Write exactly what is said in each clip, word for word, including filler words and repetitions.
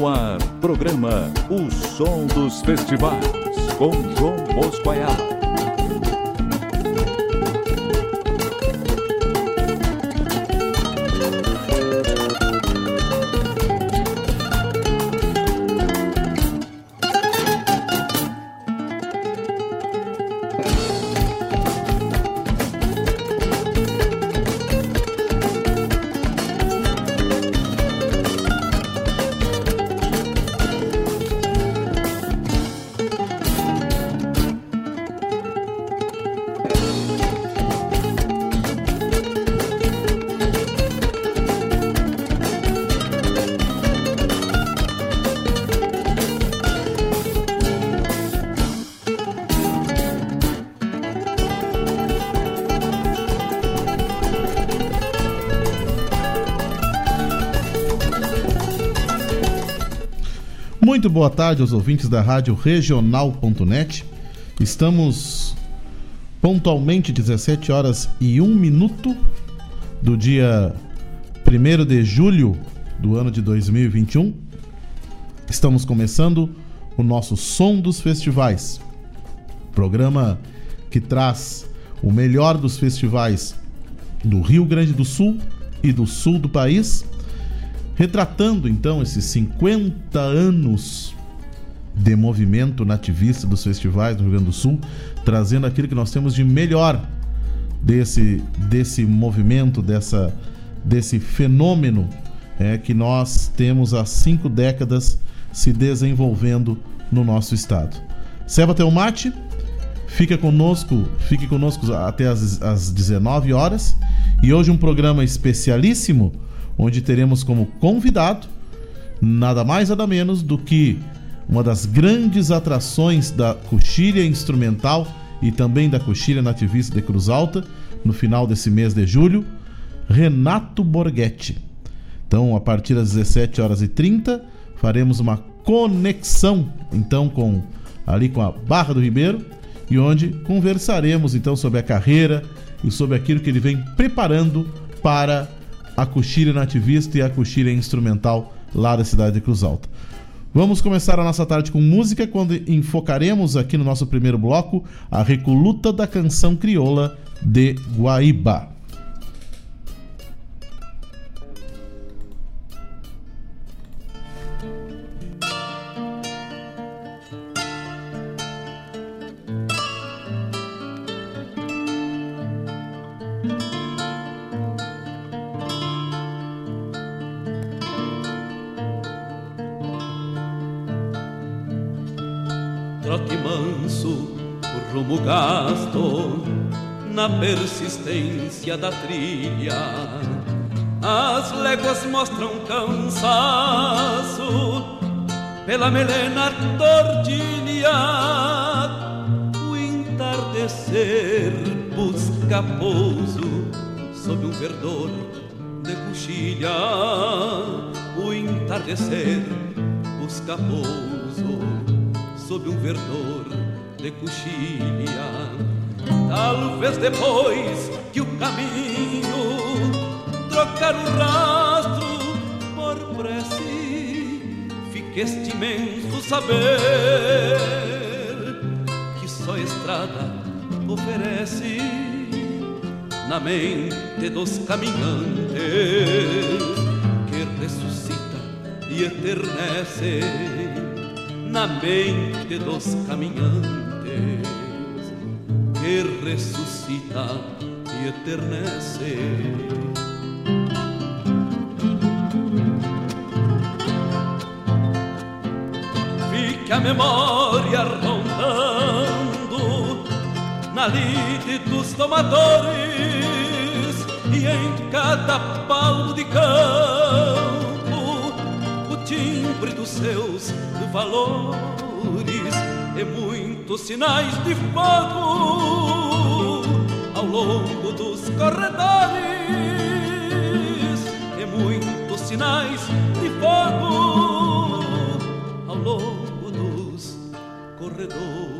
No ar, programa O Som dos Festivais, com João Bosco Ayala. Muito boa tarde aos ouvintes da Rádio Regional ponto net. Estamos pontualmente dezessete horas e um minuto do dia primeiro de julho do ano de dois mil e vinte e um. Estamos começando o nosso Som dos Festivais, programa que traz o melhor dos festivais do Rio Grande do Sul e do sul do país, retratando então esses cinquenta anos de movimento nativista dos festivais do Rio Grande do Sul, trazendo aquilo que nós temos de melhor desse, desse movimento, dessa, desse fenômeno é, que nós temos há cinco décadas se desenvolvendo no nosso estado. Serva teu mate, fica conosco, fique conosco até as, as dezenove horas, e hoje um programa especialíssimo, onde teremos como convidado nada mais nada menos do que uma das grandes atrações da Coxilha Instrumental e também da Coxilha Nativista de Cruz Alta, no final desse mês de julho, Renato Borghetti. Então, a partir das dezessete horas e trinta, faremos uma conexão então com, ali com a Barra do Ribeiro, e onde conversaremos então sobre a carreira e sobre aquilo que ele vem preparando para a Coxilha Nativista e a Coxilha Instrumental lá da cidade de Cruz Alta. Vamos começar a nossa tarde com música, quando enfocaremos aqui no nosso primeiro bloco a recoluta da canção crioula de Guaíba. Na persistência da trilha, as léguas mostram cansaço pela melena tordilha. O entardecer busca pouso sob um verdor de coxilha. O entardecer busca pouso sob um verdor de coxilha. Talvez depois que o caminho trocar o rastro por prece, fique este imenso saber que só a estrada oferece na mente dos caminhantes, que ressuscita e eternece na mente dos caminhantes, que ressuscita e eternece. Fique a memória rondando na lide dos domadores, e em cada palmo de campo o timbre dos seus valores e muitos sinais de fogo ao longo dos corredores, e muitos sinais de fogo ao longo dos corredores.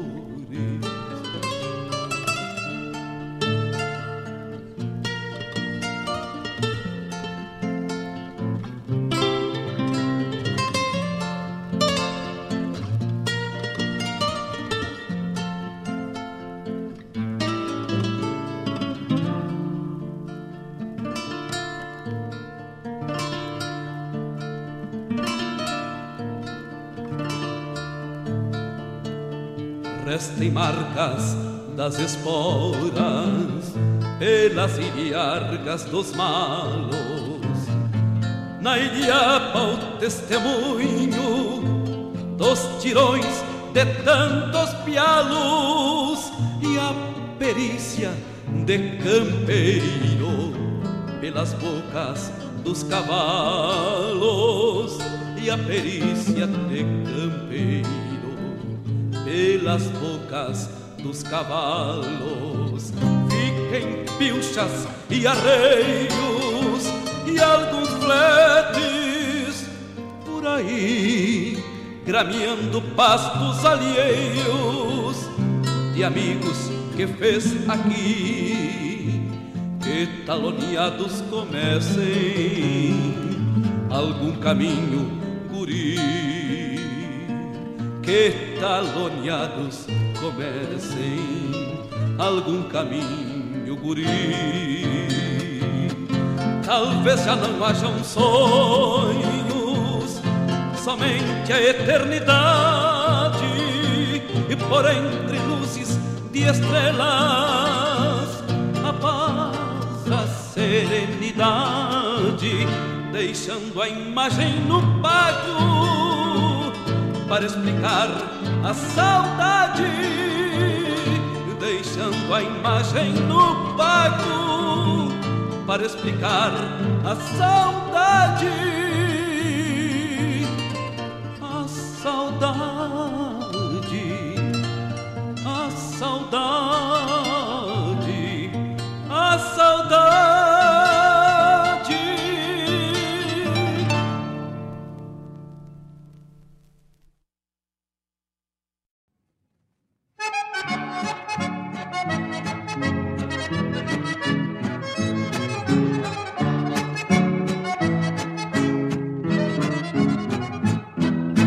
restem marcas das esporas pelas ilhargas dos malos. Na ilhapa o testemunho dos tirões de tantos pialos e a perícia de campeiro pelas bocas dos cavalos e a perícia de campeiro pelas bocas dos cavalos. Fiquem pilchas e arreios e alguns fletes por aí, grameando pastos alheios de amigos que fez aqui, que taloneados comecem algum caminho guri, que taloneados comecem algum caminho guri. Talvez já não hajam sonhos, somente a eternidade, e por entre luzes de estrelas a paz, a serenidade, deixando a imagem no pátio para explicar a saudade, deixando a imagem no pátio para explicar a saudade, a saudade, a saudade, a saudade.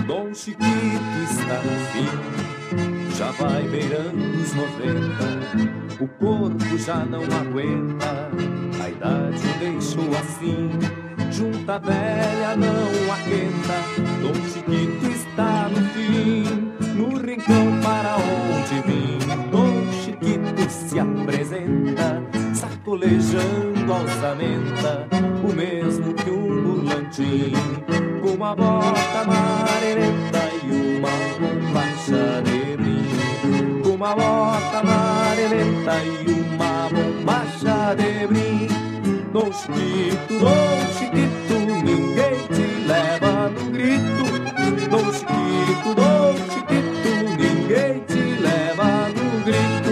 Dom Chiquito está no fim, já vai beirando os noventa, o corpo já não aguenta, a idade o deixou assim. Junta velha não aquenta, Dom Chiquito está no fim, no rincão para onde vim. Dom Chiquito se apresenta, sacolejando a osamenta, o mesmo que um burlantim, com uma bota amarelenta e uma bombacha de brim, com uma bota amarelenta e uma bombacha de brim. Dom Chiquito, Dom Chiquito, ninguém te leva no grito. Dom Chiquito, Dom Chiquito, ninguém te leva no grito.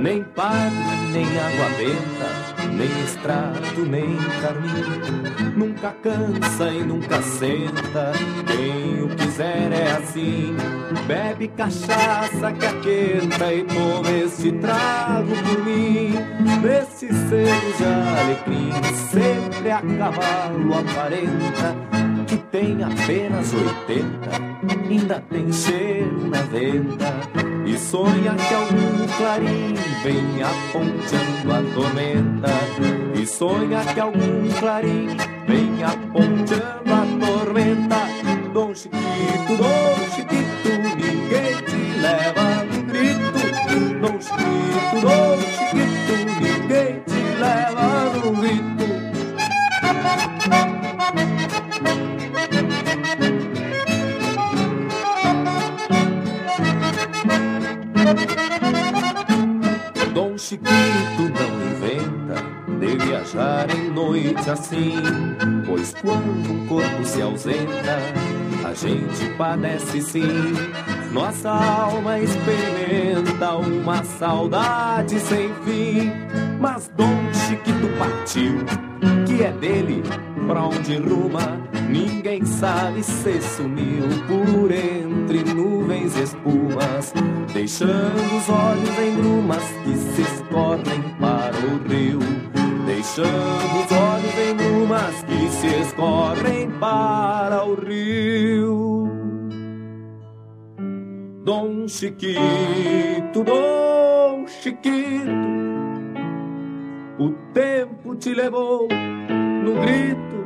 Nem padre, nem água benta, nem extrato, nem carminho, nunca cansa e nunca senta, quem o quiser é assim. Bebe cachaça que aquenta e toma esse trago por mim, nesse selo de alecrim, sempre a cavalo aparenta que tem apenas oitenta, ainda tem cheiro na venda, e sonha que algum clarim vem apontando a tormenta, e sonha que algum clarim vem apontando a tormenta. Dom Chiquito, Dom Chiquito, ninguém te leva no grito. Dom Chiquito, Dom Chiquito, ninguém te leva no grito. Dom Chiquito não inventa de viajar em noite assim, pois quando o corpo se ausenta, a gente padece sim. Nossa alma experimenta uma saudade sem fim. Mas Dom Chiquito partiu, que é dele, pra onde ruma, ninguém sabe, se sumiu por entre nuvens e espumas, deixando os olhos em brumas que se escorrem para o rio, deixando os olhos em brumas que se escorrem para o rio. Dom Chiquito, Dom Chiquito, O tempo te levou no grito,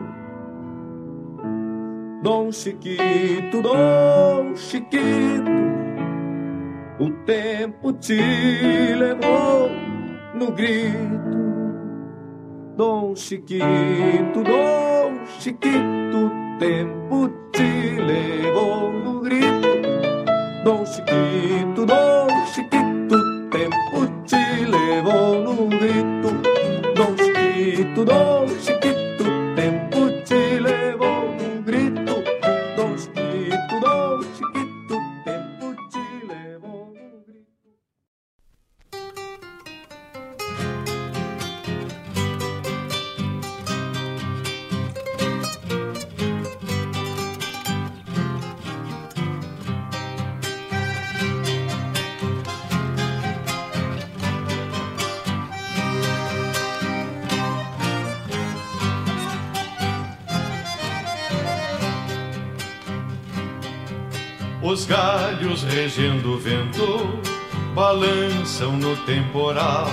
Dom Chiquito, Dom Chiquito. O tempo te levou no grito, Dom Chiquito, Dom Chiquito. O tempo te levou no grito, Dom Chiquito, Dom Chiquito. O tempo te levou no grito, Dom Chiquito, Dom Chiquito. O tempo te levou no grito, Dom Chiquito, Dom Chiquito. O tempo te levou no grito. Os galhos regendo o vento balançam no temporal,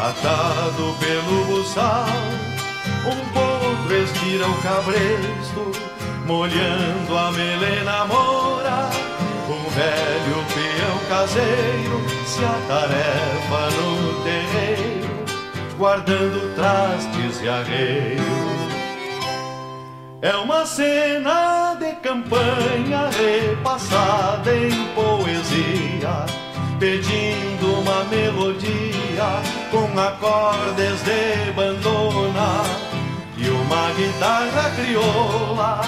atado pelo buçal, um pouco estira o cabresto, molhando a melena moura. Um velho peão caseiro se atarefa no terreiro, guardando trastes e arreios. É uma cena de campanha repassada em poesia, pedindo uma melodia com acordes de bandona e uma guitarra crioula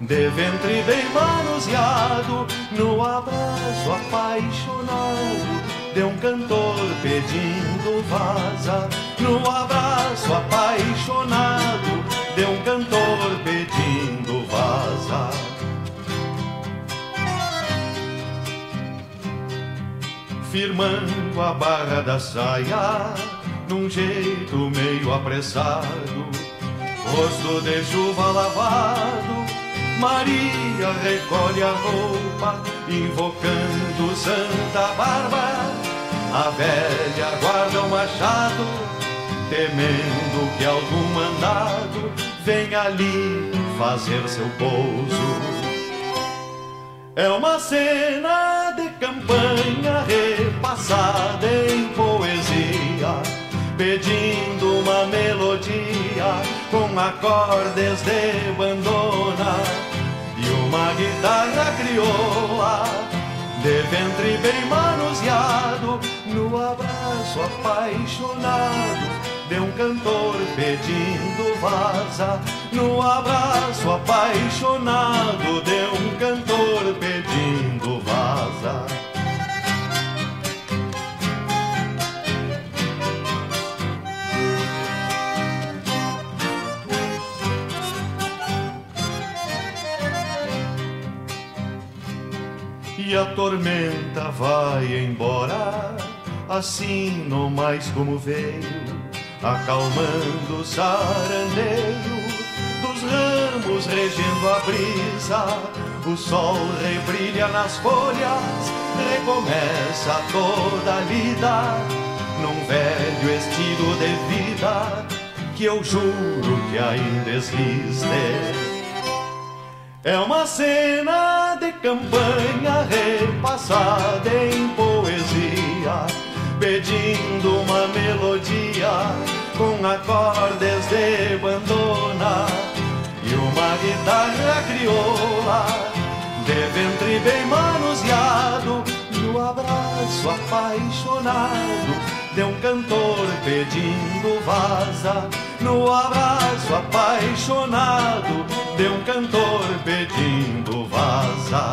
de ventre bem manuseado, no abraço apaixonado de um cantor pedindo vaza, no abraço apaixonado de um cantor pedindo vaza. Firmando a barra da saia num jeito meio apressado, rosto de chuva lavado, Maria recolhe a roupa, invocando Santa Bárbara. A velha guarda o machado, temendo que algum mandado vem ali fazer seu pouso. É uma cena de campanha repassada em poesia, pedindo uma melodia com acordes de bandona e uma guitarra crioula de ventre bem manuseado, no abraço apaixonado de um cantor pedindo vaza, no abraço apaixonado de um cantor pedindo vaza. E a tormenta vai embora, assim não mais como veio, acalmando o sarandeio dos ramos regendo a brisa. O sol rebrilha nas folhas, recomeça toda a lida num velho estilo de vida que eu juro que ainda existe. É uma cena de campanha repassada em poesia, pedindo uma melodia com acordes de bandona e uma guitarra crioula de ventre bem manuseado, no abraço apaixonado de um cantor pedindo vaza, no abraço apaixonado de um cantor pedindo vaza.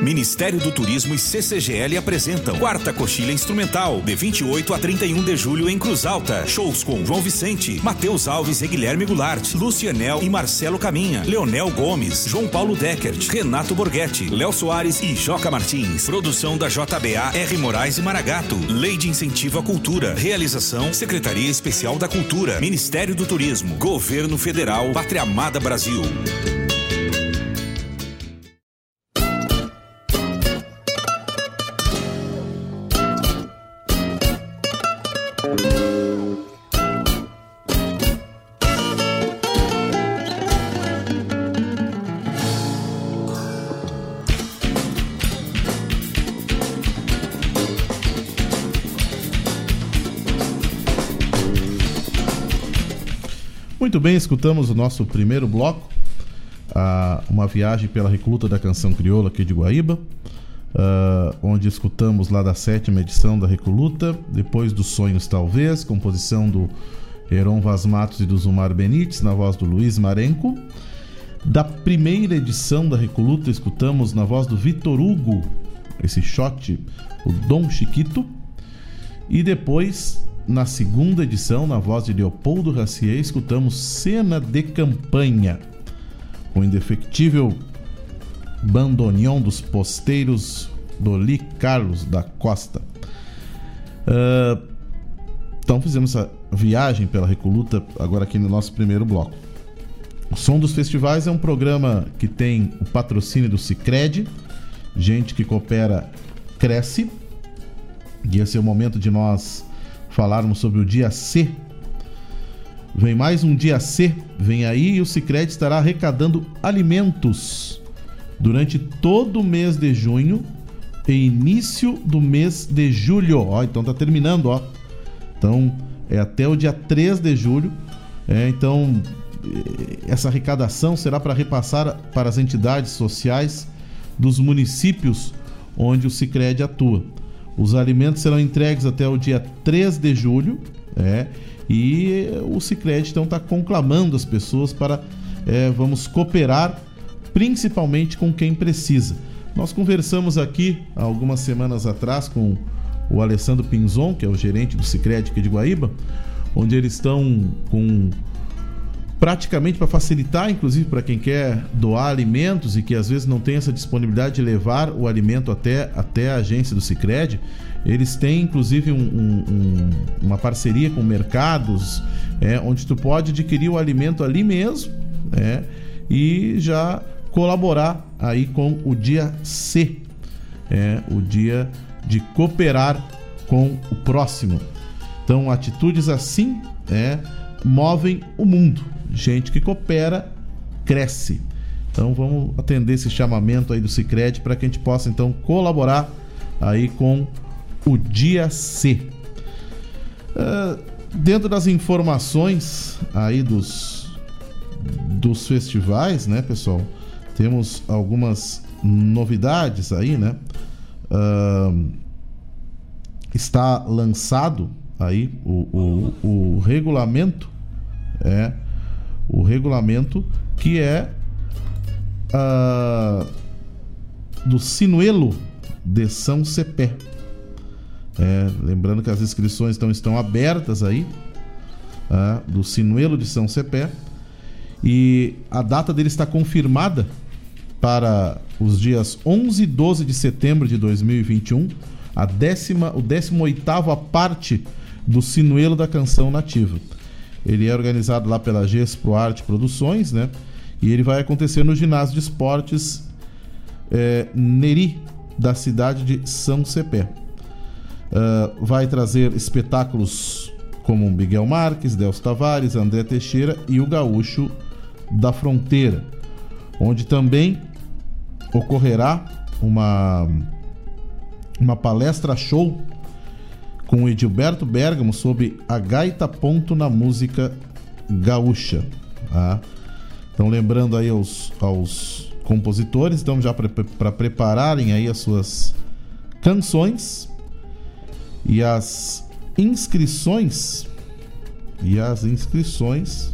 Ministério do Turismo e C C G L apresentam Quarta Coxilha Instrumental, de vinte e oito a trinta e um de julho em Cruz Alta. Shows com João Vicente, Matheus Alves e Guilherme Goulart, Lucianel e Marcelo Caminha, Leonel Gomes, João Paulo Deckert, Renato Borghetti, Léo Soares e Joca Martins. Produção da J B A, R. Moraes e Maragato. Lei de Incentivo à Cultura. Realização: Secretaria Especial da Cultura, Ministério do Turismo, Governo Federal, Pátria Amada Brasil. Muito bem, escutamos o nosso primeiro bloco, uh, uma viagem pela recluta da canção crioula aqui de Guaíba, uh, onde escutamos lá da sétima edição da recluta, depois dos Sonhos Talvez, composição do Heron Vaz Matos e do Zumar Benites, na voz do Luiz Marenco. Da primeira edição da recluta escutamos na voz do Vitor Hugo, esse shot, o Dom Chiquito, e depois... Na segunda edição, na voz de Leopoldo Racier, escutamos Cena de Campanha, o indefectível bandoneon dos posteiros Doli Carlos da Costa. Uh, então fizemos essa viagem pela recoluta agora aqui no nosso primeiro bloco. O Som dos Festivais é um programa que tem o patrocínio do Sicredi. Gente que coopera, cresce. E esse é o momento de nós... falarmos sobre o Dia C. Vem mais um Dia C, vem aí, e o Sicredi estará arrecadando alimentos durante todo o mês de junho e início do mês de julho. Ó, então tá terminando, ó. Então é até o dia três de julho. É, então essa arrecadação será para repassar para as entidades sociais dos municípios onde o Sicredi atua. Os alimentos serão entregues até o dia três de julho, é, e o Sicredi então está conclamando as pessoas para, é, vamos cooperar principalmente com quem precisa. Nós conversamos aqui há algumas semanas atrás com o Alessandro Pinzon, que é o gerente do Sicredi aqui de Guaíba, onde eles estão com praticamente para facilitar, inclusive para quem quer doar alimentos e que às vezes não tem essa disponibilidade de levar o alimento até, até a agência do Sicredi. Eles têm inclusive um, um, um, uma parceria com mercados, é, onde tu pode adquirir o alimento ali mesmo, é, e já colaborar aí com o Dia C, é, o dia de cooperar com o próximo. Então atitudes assim, é, movem o mundo. Gente que coopera, cresce. Então vamos atender esse chamamento aí do Sicredi para que a gente possa então colaborar aí com o Dia C. Uh, dentro das informações aí dos, dos festivais, né, pessoal? Temos algumas novidades aí, né? Uh, está lançado aí o, o, o regulamento, é... o regulamento que é uh, do Sinuelo de São Sepé. É, lembrando que as inscrições então, estão abertas aí, uh, do Sinuelo de São Sepé. E a data dele está confirmada para os dias onze e doze de setembro de dois mil e vinte e um, a décima, o décima oitava parte do Sinuelo da Canção Nativa. Ele é organizado lá pela Gespro Arte Produções, né? E ele vai acontecer no Ginásio de Esportes é, Neri, da cidade de São Sepé. Uh, vai trazer espetáculos como Miguel Marques, Delcio Tavares, André Teixeira e o Gaúcho da Fronteira, onde também ocorrerá uma, uma palestra show com Edilberto Bergamo sobre a gaita ponto na música gaúcha. Tá? Então lembrando aí aos, aos compositores, então já para prepararem aí as suas canções e as inscrições e as inscrições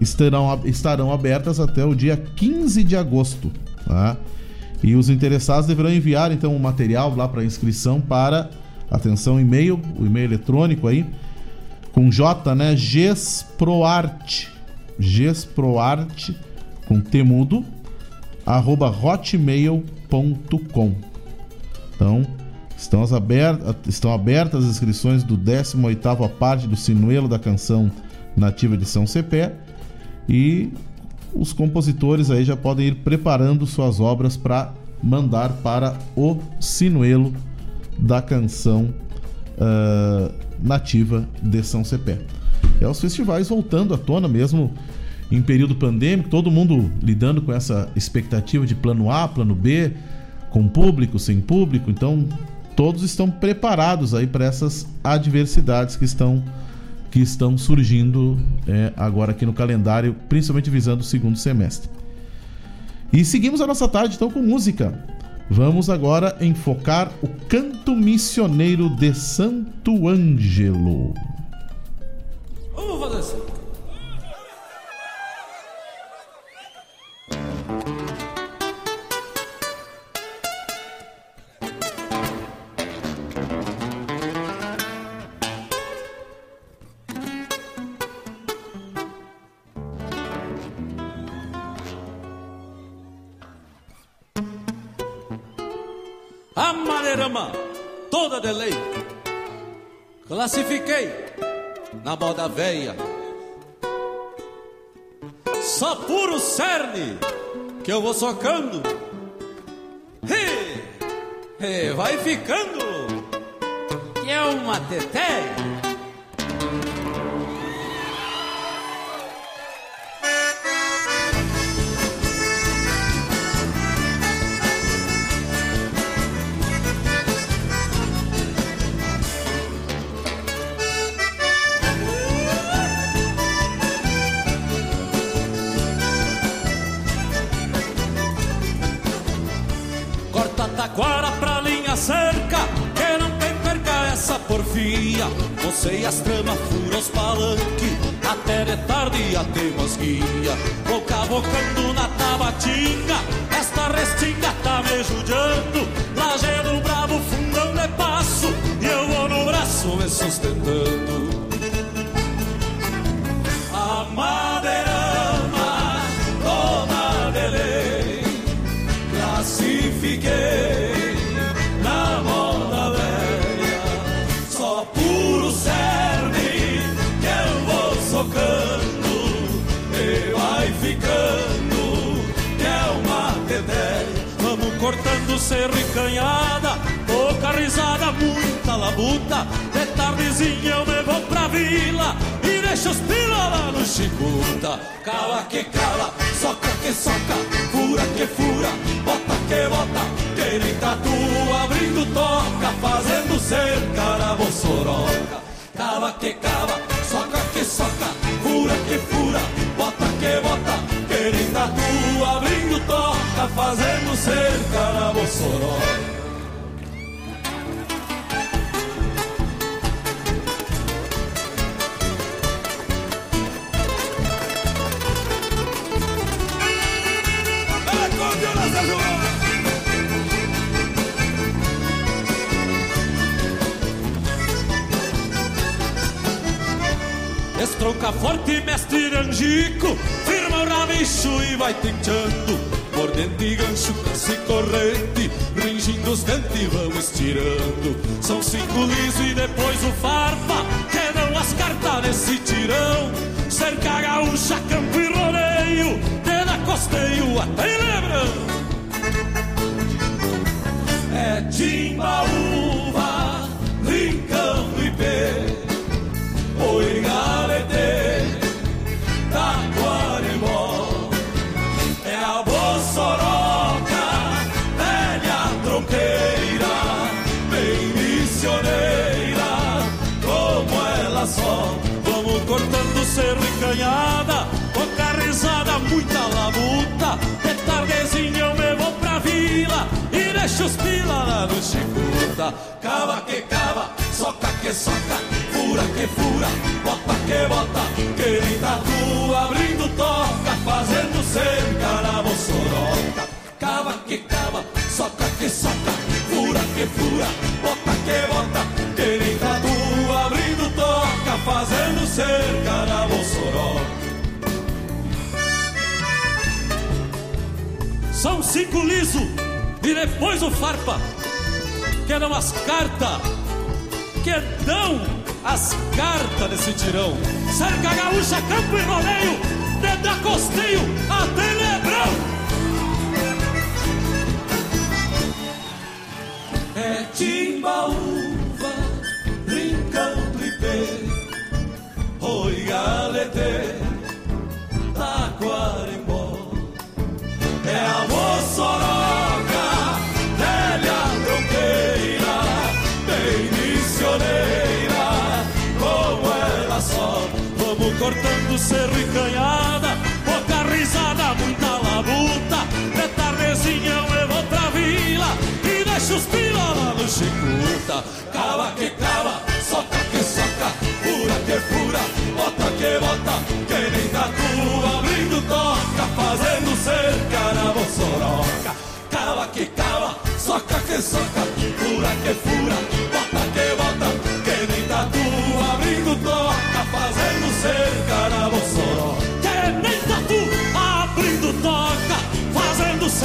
estarão, estarão abertas até o dia quinze de agosto, tá? E os interessados deverão enviar então o material lá para inscrição para, atenção, e-mail, o e-mail eletrônico aí com J, né? Gesproarte, gesproarte com temudo arroba hotmail ponto com. Então estão abertas, estão abertas as inscrições do décima oitava a parte do Sinuelo da Canção Nativa de São Sepé, e os compositores aí já podem ir preparando suas obras para mandar para o Sinuelo da Canção uh, Nativa de São Sepé. É os festivais voltando à tona mesmo em período pandêmico, todo mundo lidando com essa expectativa de plano A, plano B, com público, sem público, então todos estão preparados aí para essas adversidades que estão, que estão surgindo é, agora aqui no calendário, principalmente visando o segundo semestre. E seguimos a nossa tarde então com música. Vamos agora enfocar o Canto Missioneiro de Santo Ângelo. Vamos fazer assim. Toda de lei, classifiquei na moda véia. Só puro cerne que eu vou socando. E, e vai ficando que é uma teté. Sei as tramas, furo os palanques, até de tarde a temos guia. Vou cavocando na tabatinga, esta restinga tá me judiando. Lajeiro bravo, fundão de passo, e eu vou no braço me sustentando. A madeirama, dona de lei, classifiquei. Cortando cerro e canhada, pouca risada, muita labuta. De tardezinha eu me vou pra vila e deixo os pila lá no chicuta. Cala que cala, soca que soca, fura que fura, bota que bota. Quem tatua abrindo toca, fazendo cerca na moçoroca. Cala que cala, soca que soca, fura que fura, bota que bota. Quem tatua abrindo toca, fazendo cerca na Mossoró. Estronca forte, mestre Angico, firma o rabicho e vai tentando. Mordendo e gancho, cansa e corrente, ringindo os dentes e vamos estirando. São cinco liso e depois o farpa, que não as cartas nesse tirão. Cerca gaúcha, campo e rodeio, tena costeio até lembrão. É timba, uva, rincão e pé, oi galetê, taquarimó. Soroca, velha tronqueira, bem missioneira, como ela só. Vamos cortando cerro e canhada, pouca risada, muita labuta. De tardezinha eu me vou pra vila e deixo os pila lá no chico. canta. Cava que cava, soca que soca, fura que fura, bota que bota. Quem tá rua abrindo toca, fazendo cerca na moçoroca. Cava que cava, soca que soca, fura que fura, bota que bota. Quem tá rua abrindo toca, fazendo cerca na moçoroca. São cinco liso e depois o farpa, que dão as cartas, que dão as cartas desse tirão. Cerca gaúcha, campo e rodeio, dedo a costeio, até Lebrão. É timbaúva, brincando e pê, oi galete, taquarim. É a moçoroca, velha tronqueira, bem missioneira, como ela só. Vamos cortando cerro e canhada, pouca risada, muita labuta. De tardezinha eu levo outra vila e deixo os pila lá no Chicuta. Cava que cava, soca que soca, fura que fura, bota que bota. Quem nem tatua abrindo toca, fazendo cerca na moçoroca. Cava que cava, soca que soca, fura que fura, bota que bota. Quem nem tatua abrindo toca, fazendo cerca na moçoroca. Quem nem tatua abrindo toca, fazendo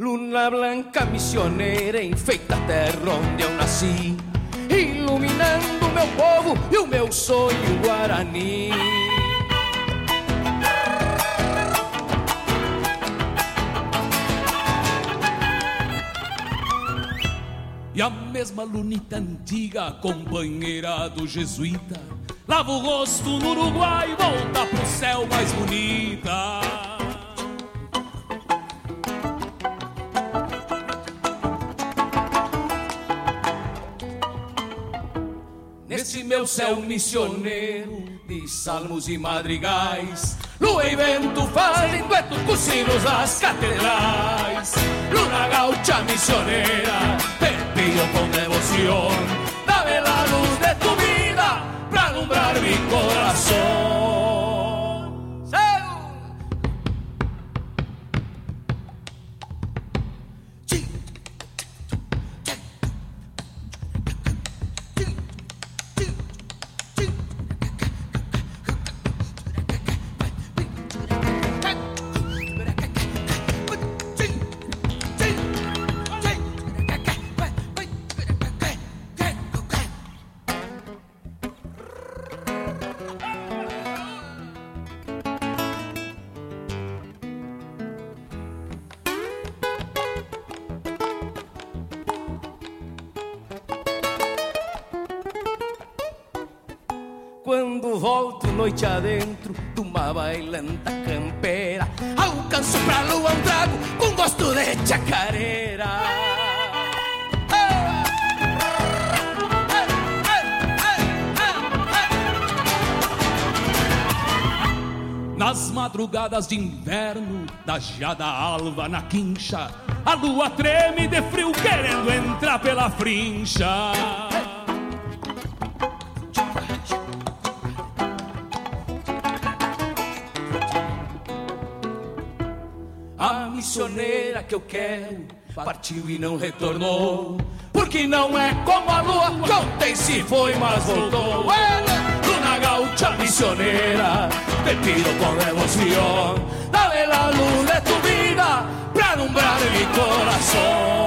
Luna blanca missioneira enfeita a terra onde eu nasci, iluminando o meu povo e o meu sonho guarani. E a mesma lunita antiga, companheira do jesuíta, lava o rosto no Uruguai e volta pro céu mais bonita. Nesse meu céu missioneiro de salmos e madrigais, lua e vento fazem duetos com sinos das catedrais. Luna gaúcha missioneira, te pido com devoção, dame la luz de tu vida pra alumbrar mi corazón. Noite adentro de uma bailanta campeira, alcanço pra lua um trago com gosto de chacareira. Nas madrugadas de inverno, da geada alva na quincha, a lua treme de frio querendo entrar pela frincha. A missioneira que eu quero partiu e não retornou, porque que não é como a lua, que ontem se foi, mas voltou. Luna gaúcha missioneira, te pido con devoción, dale la luz de tu vida para alumbrar mi corazón.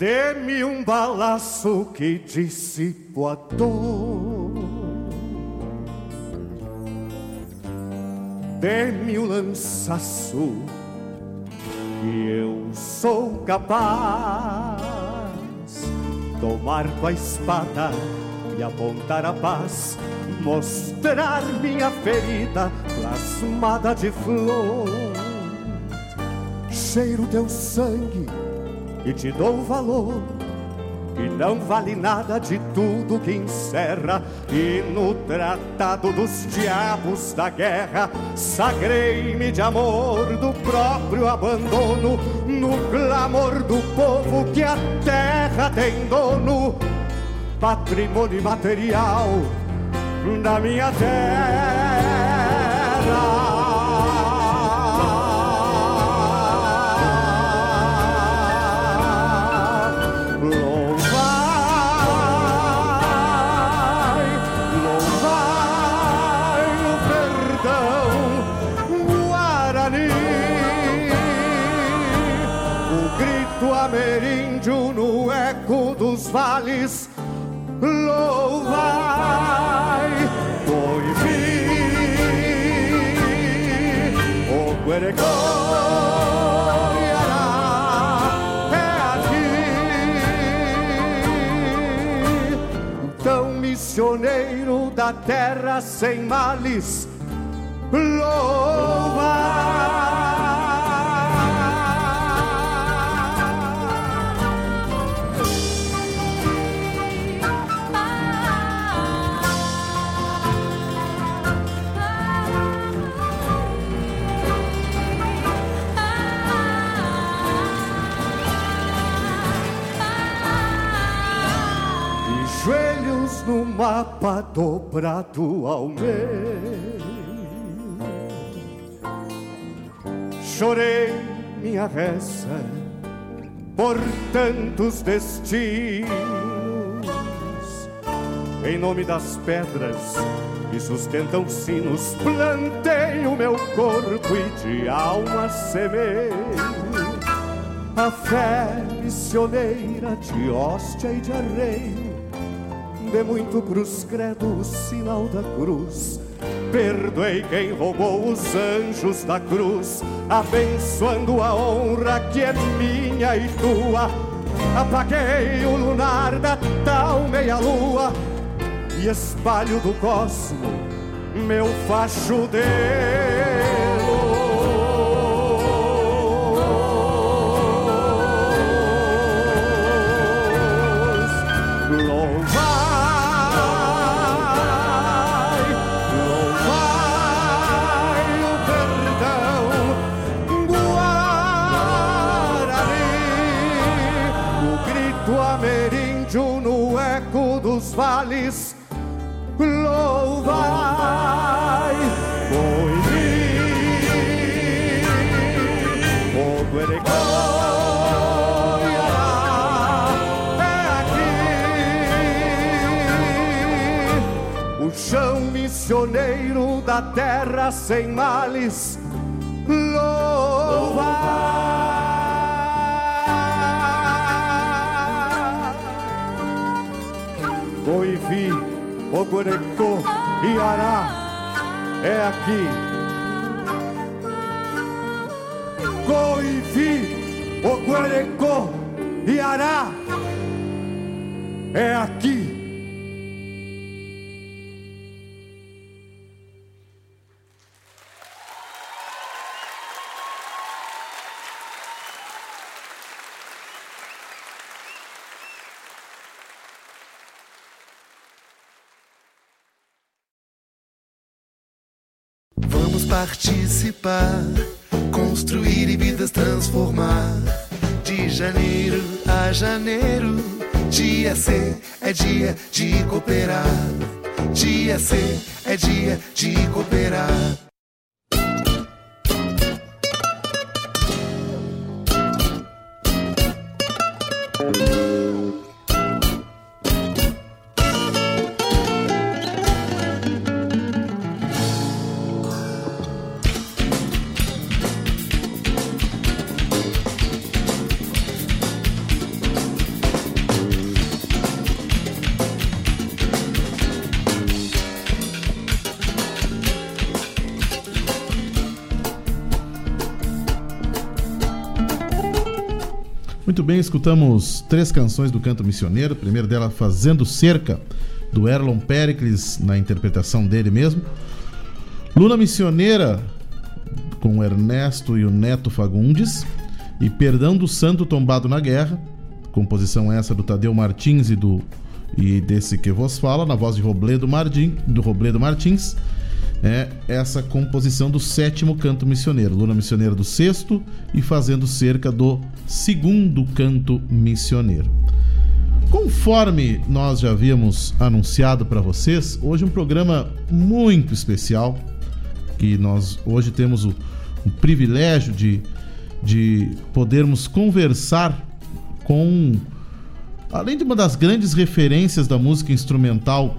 Dê-me um balaço que dissipa a dor, dê-me um lançaço que eu sou capaz. Tomar com a espada e apontar a paz, mostrar minha ferida plasmada de flor. Cheiro teu sangue e te dou valor, e não vale nada de tudo que encerra. E no tratado dos diabos da guerra, sagrei-me de amor do próprio abandono, no clamor do povo que a terra tem dono. Patrimônio material da minha terra, ameríndio no eco dos vales, louvai, coibi, o Gueregoiará é aqui. Tão missioneiro da terra sem males, louvai. No mapa dobrado ao meio, chorei minha reza por tantos destinos. Em nome das pedras que sustentam sinos, plantei o meu corpo e de alma semei a fé missioneira de hóstia e de arreio. De muito cruz credo, o sinal da cruz. Perdoei quem roubou os anjos da cruz, abençoando a honra que é minha e tua. Apaguei o lunar da tal meia-lua e espalho do cosmo meu facho de... Vales, louvai, coibi, o Gueregoiará é aqui. O chão missioneiro da terra sem males, louvai. Coivi, o Gueregoiará é aqui. Coivi, Oguarecô, Iará, é aqui. Participar, construir e vidas transformar. De janeiro a janeiro, dia C é dia de cooperar. Dia C é dia de cooperar. Muito bem, escutamos três canções do canto missioneiro. A primeira dela, Fazendo Cerca, do Erlon Pericles, na interpretação dele mesmo. Luna Missioneira, com o Ernesto e o Neto Fagundes. E Perdão do Santo Tombado na Guerra, composição essa do Tadeu Martins e, do, e desse que vos fala, na voz de Robledo, Mardim, do Robledo Martins. É essa composição do sétimo canto missioneiro, Luna Missioneira do sexto e Fazendo Cerca do segundo canto missioneiro. Conforme nós já havíamos anunciado para vocês, hoje um programa muito especial, que nós hoje temos o, o privilégio de, de podermos conversar com, além de uma das grandes referências da música instrumental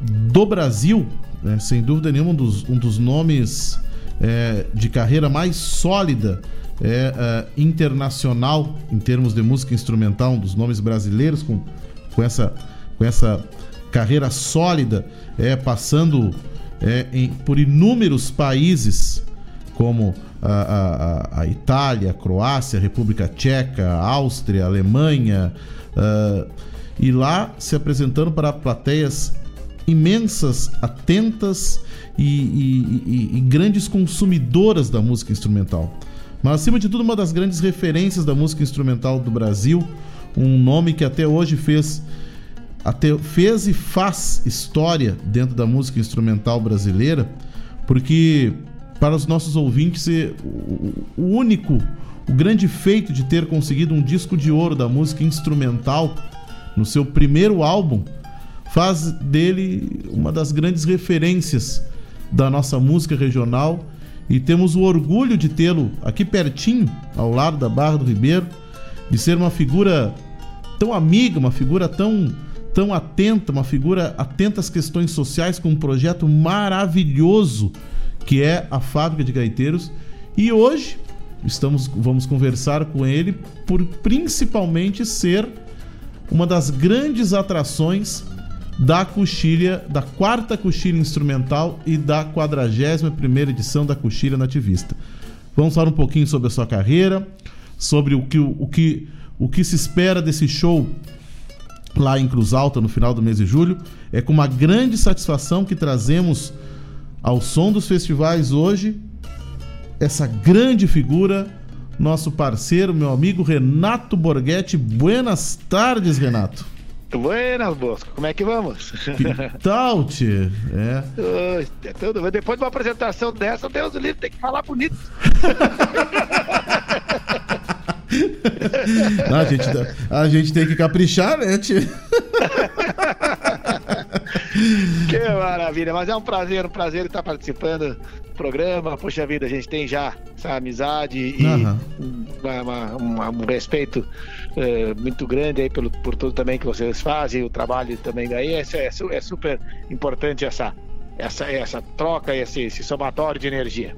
do Brasil, É, sem dúvida nenhuma, um dos, um dos nomes é, de carreira mais sólida é, é, internacional em termos de música instrumental, um dos nomes brasileiros com, com, essa, com essa carreira sólida, é, passando é, em, por inúmeros países como a, a, a Itália, a Croácia, a República Tcheca, a Áustria, a Alemanha, uh, e lá se apresentando para plateias imensas, atentas e, e, e, e grandes consumidoras da música instrumental. Mas, acima de tudo, uma das grandes referências da música instrumental do Brasil, um nome que até hoje fez, até fez e faz história dentro da música instrumental brasileira, porque, para os nossos ouvintes, o único, o grande feito de ter conseguido um disco de ouro da música instrumental no seu primeiro álbum faz dele uma das grandes referências da nossa música regional, e temos o orgulho de tê-lo aqui pertinho, ao lado da Barra do Ribeiro, de ser uma figura tão amiga, uma figura tão, tão atenta, uma figura atenta às questões sociais, com um projeto maravilhoso que é a Fábrica de Gaiteiros. E hoje estamos, vamos conversar com ele por principalmente ser uma das grandes atrações da coxilha, da quarta coxilha instrumental e da quadragésima primeira edição da Coxilha Nativista. Vamos falar um pouquinho sobre a sua carreira, sobre o que, o que, o que se espera desse show lá em Cruz Alta no final do mês de julho. É com uma grande satisfação que trazemos ao som dos festivais hoje essa grande figura, nosso parceiro, meu amigo Renato Borghetti. Buenas tardes, Renato. Buenas, Bosco, como é que vamos? Que tal, tchê? É. Tudo bem. Depois de uma apresentação dessa, Deus do livro, tem que falar bonito. Não, a, gente, a gente tem que caprichar, né, tchê? Que maravilha, mas é um prazer, um prazer estar participando do programa. Poxa vida, a gente tem já essa amizade e uhum. uma, uma, uma, um respeito uh, muito grande aí pelo, por tudo também que vocês fazem, o trabalho também daí. É, é, é super importante essa, essa, essa troca, esse, esse somatório de energia.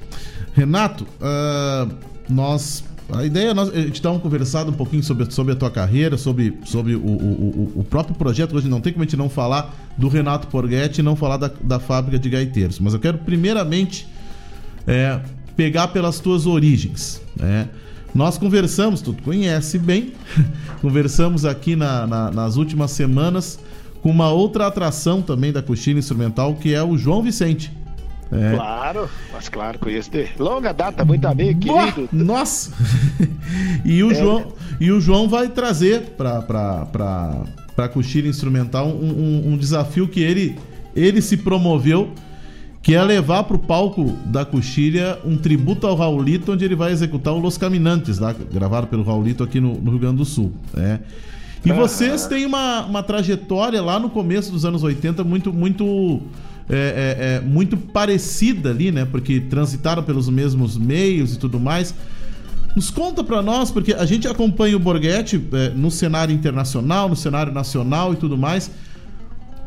Renato, uh, nós A ideia é nós, a gente dar uma conversada um pouquinho sobre, sobre a tua carreira, sobre, sobre o, o, o próprio projeto. Hoje não tem como a gente não falar do Renato Borghetti e não falar da, da fábrica de gaiteiros. Mas eu quero primeiramente é, pegar pelas tuas origens, né? Nós conversamos, tu conhece bem, conversamos aqui na, na, nas últimas semanas com uma outra atração também da Coxilha Instrumental, que é o João Vicente. É. Claro, mas claro, conheço de longa data, muito amigo, querido. Nossa! E, o é. João, e o João vai trazer para a Coxilha Instrumental um, um, um desafio que ele, ele se promoveu, que é levar para o palco da Coxilha um tributo ao Raulito, onde ele vai executar o Los Caminantes, lá, gravado pelo Raulito aqui no, no Rio Grande do Sul. É. E ah. vocês têm uma, uma trajetória lá no começo dos anos oitenta muito... muito É, é, é muito parecida ali, né? Porque transitaram pelos mesmos meios e tudo mais. Nos conta pra nós, porque a gente acompanha o Borghetti é, no cenário internacional, no cenário nacional e tudo mais.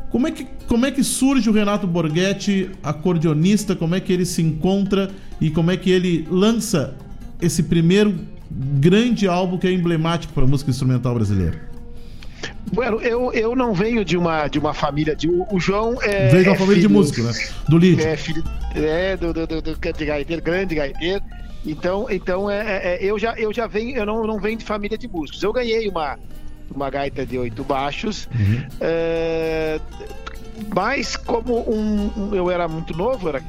Como é que, como é que surge o Renato Borghetti, acordeonista? Como é que ele se encontra e como é que ele lança esse primeiro grande álbum que é emblemático para a música instrumental brasileira? Bueno, eu, eu não venho de uma, de uma família de, o, o João é, veio de uma é família filho, de músico, né? Do Lídio é, filho, é do, do, do, do de gaiteiro, grande gaiteiro. Então, então é, é, eu, já, eu já venho Eu não, não venho de família de músicos. Eu ganhei uma, uma gaita de oito baixos. Uhum. é, Mas como um, um, eu era muito novo, era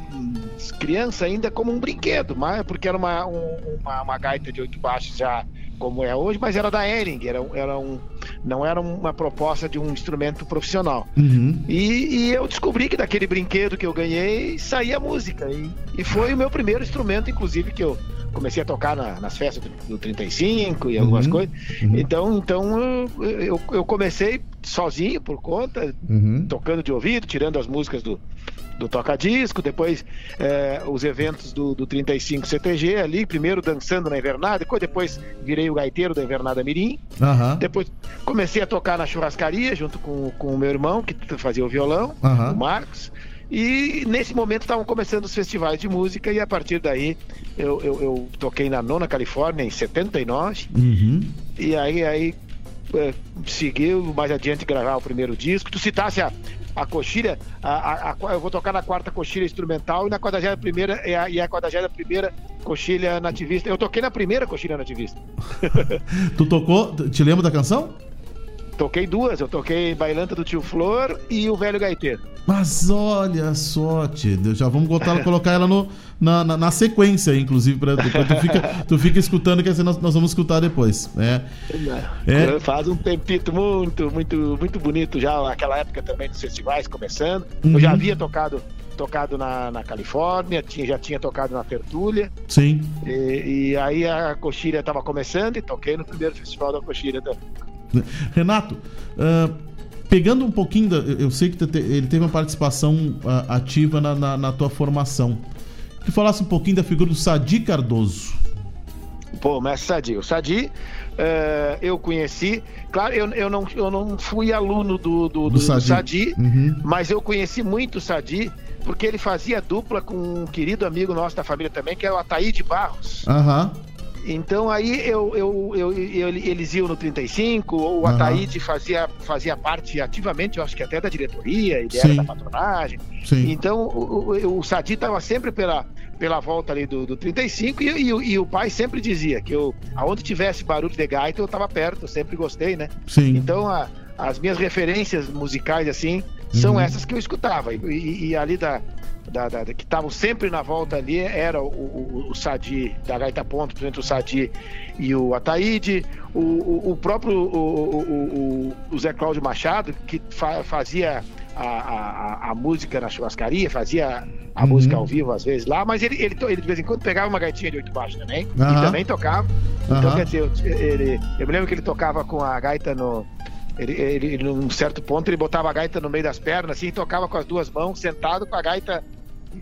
criança ainda, como um brinquedo, mas, porque era uma, um, uma, uma gaita de oito baixos já como é hoje, mas era da Hering, era, era um, não era uma proposta de um instrumento profissional. Uhum. e, e eu descobri que daquele brinquedo que eu ganhei saía música, e, e foi o meu primeiro instrumento, inclusive, que eu comecei a tocar na, nas festas do trinta e cinco e algumas uhum. coisas. Uhum. Então, então eu, eu, eu comecei sozinho, por conta, uhum. tocando de ouvido, tirando as músicas do, do toca-disco, depois eh, os eventos do, do trinta e cinco C T G ali, primeiro dançando na Invernada, depois, depois virei o gaiteiro da Invernada Mirim, uhum. depois comecei a tocar na churrascaria junto com, com o meu irmão, que fazia o violão, uhum. o Marcos. E nesse momento estavam começando os festivais de música, e a partir daí eu, eu, eu toquei na Nona Califórnia em setenta e nove. Uhum. E aí, aí é, seguiu mais adiante gravar o primeiro disco. Tu citasse a, a Coxilha, a, a, a, eu vou tocar na quarta Coxilha Instrumental e na quadragésima primeira e a, e a quadragésima primeira Coxilha Nativista. Eu toquei na primeira Coxilha Nativista. Tu tocou? Te lembra da canção? Toquei duas, eu toquei Bailanta do Tio Flor e o Velho Gaiteiro. Mas olha só, tio, já vamos botar, colocar ela no, na, na, na sequência, inclusive, pra, pra tu, fica, tu fica escutando, que assim nós, nós vamos escutar depois. É, é. Faz um tempito muito, muito, muito bonito já, naquela época também dos festivais começando. Uhum. Eu já havia tocado, tocado na, na Califórnia, tinha, já tinha tocado na Tertúlia. Sim. E, e aí a Coxilha estava começando e toquei no primeiro festival da Coxilha também. Renato, uh, pegando um pouquinho da, eu sei que te, ele teve uma participação uh, ativa na, na, na tua formação, que falasse um pouquinho da figura do Sadi Cardoso. Pô, mas Sadi, o Sadi uh, eu conheci, claro, eu, eu, não, eu não fui aluno do, do, do, do Sadi, do Sadi. Uhum. Mas eu conheci muito o Sadi, porque ele fazia dupla com um querido amigo nosso da família também, que é o Ataíde Barros. Aham. Uhum. Então aí eu, eu, eu, eu, eles iam no trinta e cinco, ou o Ataíde fazia, fazia parte ativamente, eu acho que até da diretoria, ele era da patronagem. Sim. Então o, o, o Sadi estava sempre pela, pela volta ali do, do trinta e cinco, e, e, e o pai sempre dizia que eu, aonde tivesse barulho de gaita, eu estava perto, eu sempre gostei, né? Sim. Então a, as minhas referências musicais, assim, são uhum. essas que eu escutava, e, e, e ali da... Da, da, que estavam sempre na volta ali, era o, o, o Sadi da Gaita Ponto, por exemplo, o Sadi e o Ataíde, o, o, o próprio o, o, o, o Zé Cláudio Machado, que fa- fazia a, a, a música na churrascaria, fazia a uhum. música ao vivo às vezes lá, mas ele, ele, ele de vez em quando pegava uma gaitinha de oito baixos também, uhum. e também tocava. Uhum. Então, quer dizer, ele, eu me lembro que ele tocava com a gaita no... Ele, ele, ele, num certo ponto, ele botava a gaita no meio das pernas, assim, e tocava com as duas mãos, sentado com a gaita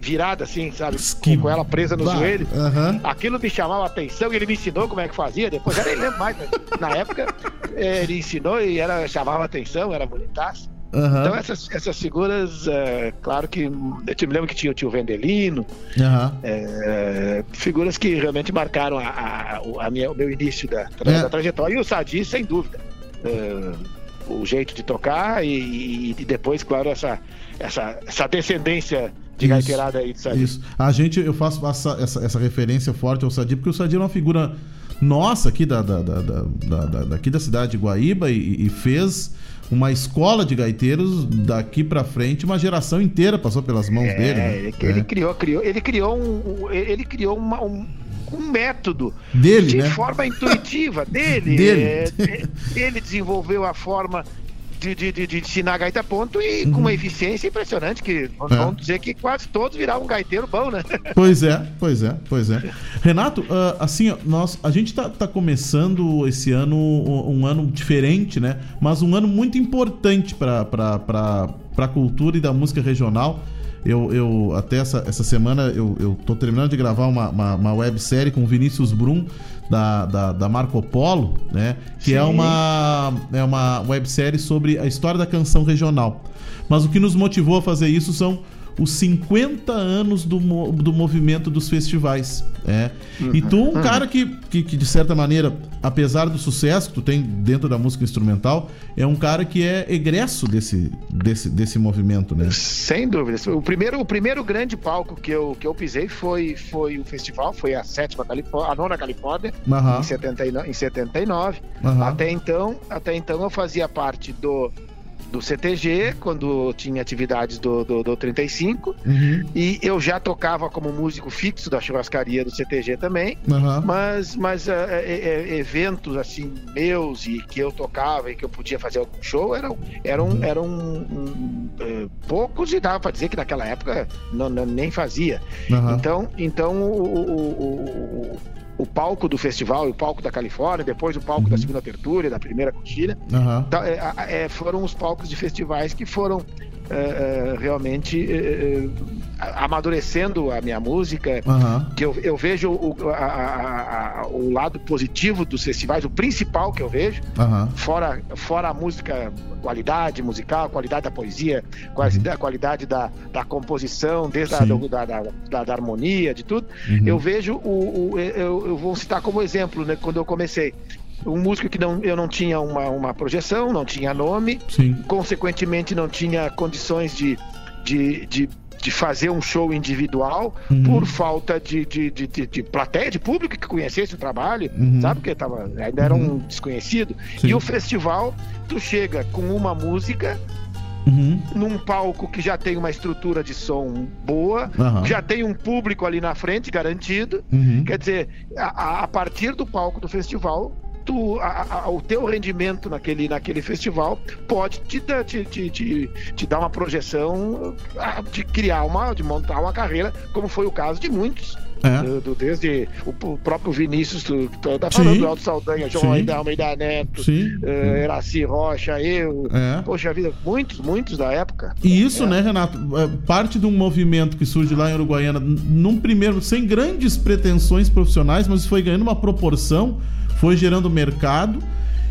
virada, assim, sabe? Que... Com ela presa no bah. joelho. Uhum. Aquilo me chamava a atenção, e ele me ensinou como é que fazia. Depois, eu nem lembro mais, mas na época, ele ensinou e era, chamava a atenção, era bonitaço. Uhum. Então essas, essas figuras, é, claro que eu te, me lembro que tinha o tio Vendelino, uhum. é, figuras que realmente marcaram a, a, a minha, o meu início da, tra, é. da trajetória. E o Sadi, sem dúvida, é, o jeito de tocar e, e depois, claro, essa, essa, essa descendência de gaiterada aí do Sadi. Isso. A gente, eu faço essa, essa, essa referência forte ao Sadi, porque o Sadi é uma figura nossa aqui da, da, da, da, da, da, daqui da cidade de Guaíba e, e fez uma escola de gaiteiros daqui pra frente, uma geração inteira passou pelas mãos é, dele. Né? Ele é. criou, criou, ele criou um, ele criou uma, um, um método dele, de né? forma intuitiva dele. dele. É, ele desenvolveu a forma de, de, de, de ensinar gaita ponto e uhum. com uma eficiência impressionante que é. vamos dizer que quase todos viraram um gaiteiro bom, né? Pois é, pois é, pois é. Renato, uh, assim, nós, a gente tá, tá começando esse ano um ano diferente, né? Mas um ano muito importante para para para a cultura e da música regional. Eu, eu até essa, essa semana eu, eu tô terminando de gravar uma, uma, uma websérie com o Vinícius Brum da, da, da Marco Polo, né? Que Sim. é uma, é uma websérie sobre a história da canção regional. Mas o que nos motivou a fazer isso são os cinquenta anos do, do movimento dos festivais, né? Uhum. E tu, um cara que, que, que de certa maneira, apesar do sucesso que tu tem dentro da música instrumental, é um cara que é egresso desse, desse, desse movimento, né? Sem dúvida. O primeiro, o primeiro grande palco que eu, que eu pisei foi, foi o festival, foi a sétima Califórnia, a nona Califórnia, uhum. em setenta e nove. Uhum. Até então, até então eu fazia parte do do C T G, quando tinha atividades do, do, do trinta e cinco, uhum. e eu já tocava como músico fixo da churrascaria do C T G também, uhum. mas, mas é, é, eventos assim meus e que eu tocava e que eu podia fazer algum show eram, eram, uhum. eram um, um, poucos e dava para dizer que naquela época não, não, nem fazia. Uhum. Então, então o, o, o o palco do festival, o palco da Califórnia, depois o palco uhum. da segunda abertura, da primeira coxilha, uhum. é, é, foram os palcos de festivais que foram é, é, realmente é, é, amadurecendo a minha música, uhum. que eu, eu vejo o, a, a, a, o lado positivo dos festivais, o principal que eu vejo, uhum. fora, fora a música, qualidade musical, qualidade da poesia, qualidade, uhum. qualidade da, da composição, desde a, do, da, da, da harmonia, de tudo, uhum. eu vejo o, o eu, eu vou citar como exemplo, né, quando eu comecei, um músico que não, eu não tinha uma, uma projeção, não tinha nome, Sim. consequentemente não tinha condições de, de, de, de fazer um show individual, uhum. por falta de, de, de, de, de plateia, de público que conhecesse o trabalho, uhum. sabe, porque tava, ainda era uhum. um desconhecido, Sim. e o festival, tu chega com uma música... Uhum. num palco que já tem uma estrutura de som boa, uhum. já tem um público ali na frente garantido, uhum. quer dizer, a, a partir do palco do festival, tu, a, a, o teu rendimento naquele, naquele festival pode te, te, te, te, te dar uma projeção de criar uma, de montar uma carreira, como foi o caso de muitos. É. Do, do, desde o, o próprio Vinícius, tu, tu tá falando, do Alto Saldanha, João Almeida Neto, uh, Eraci Rocha, eu, é. poxa vida, muitos, muitos da época. E isso, é. né, Renato, parte de um movimento que surge lá em Uruguaiana, num primeiro, sem grandes pretensões profissionais, mas foi ganhando uma proporção, foi gerando mercado,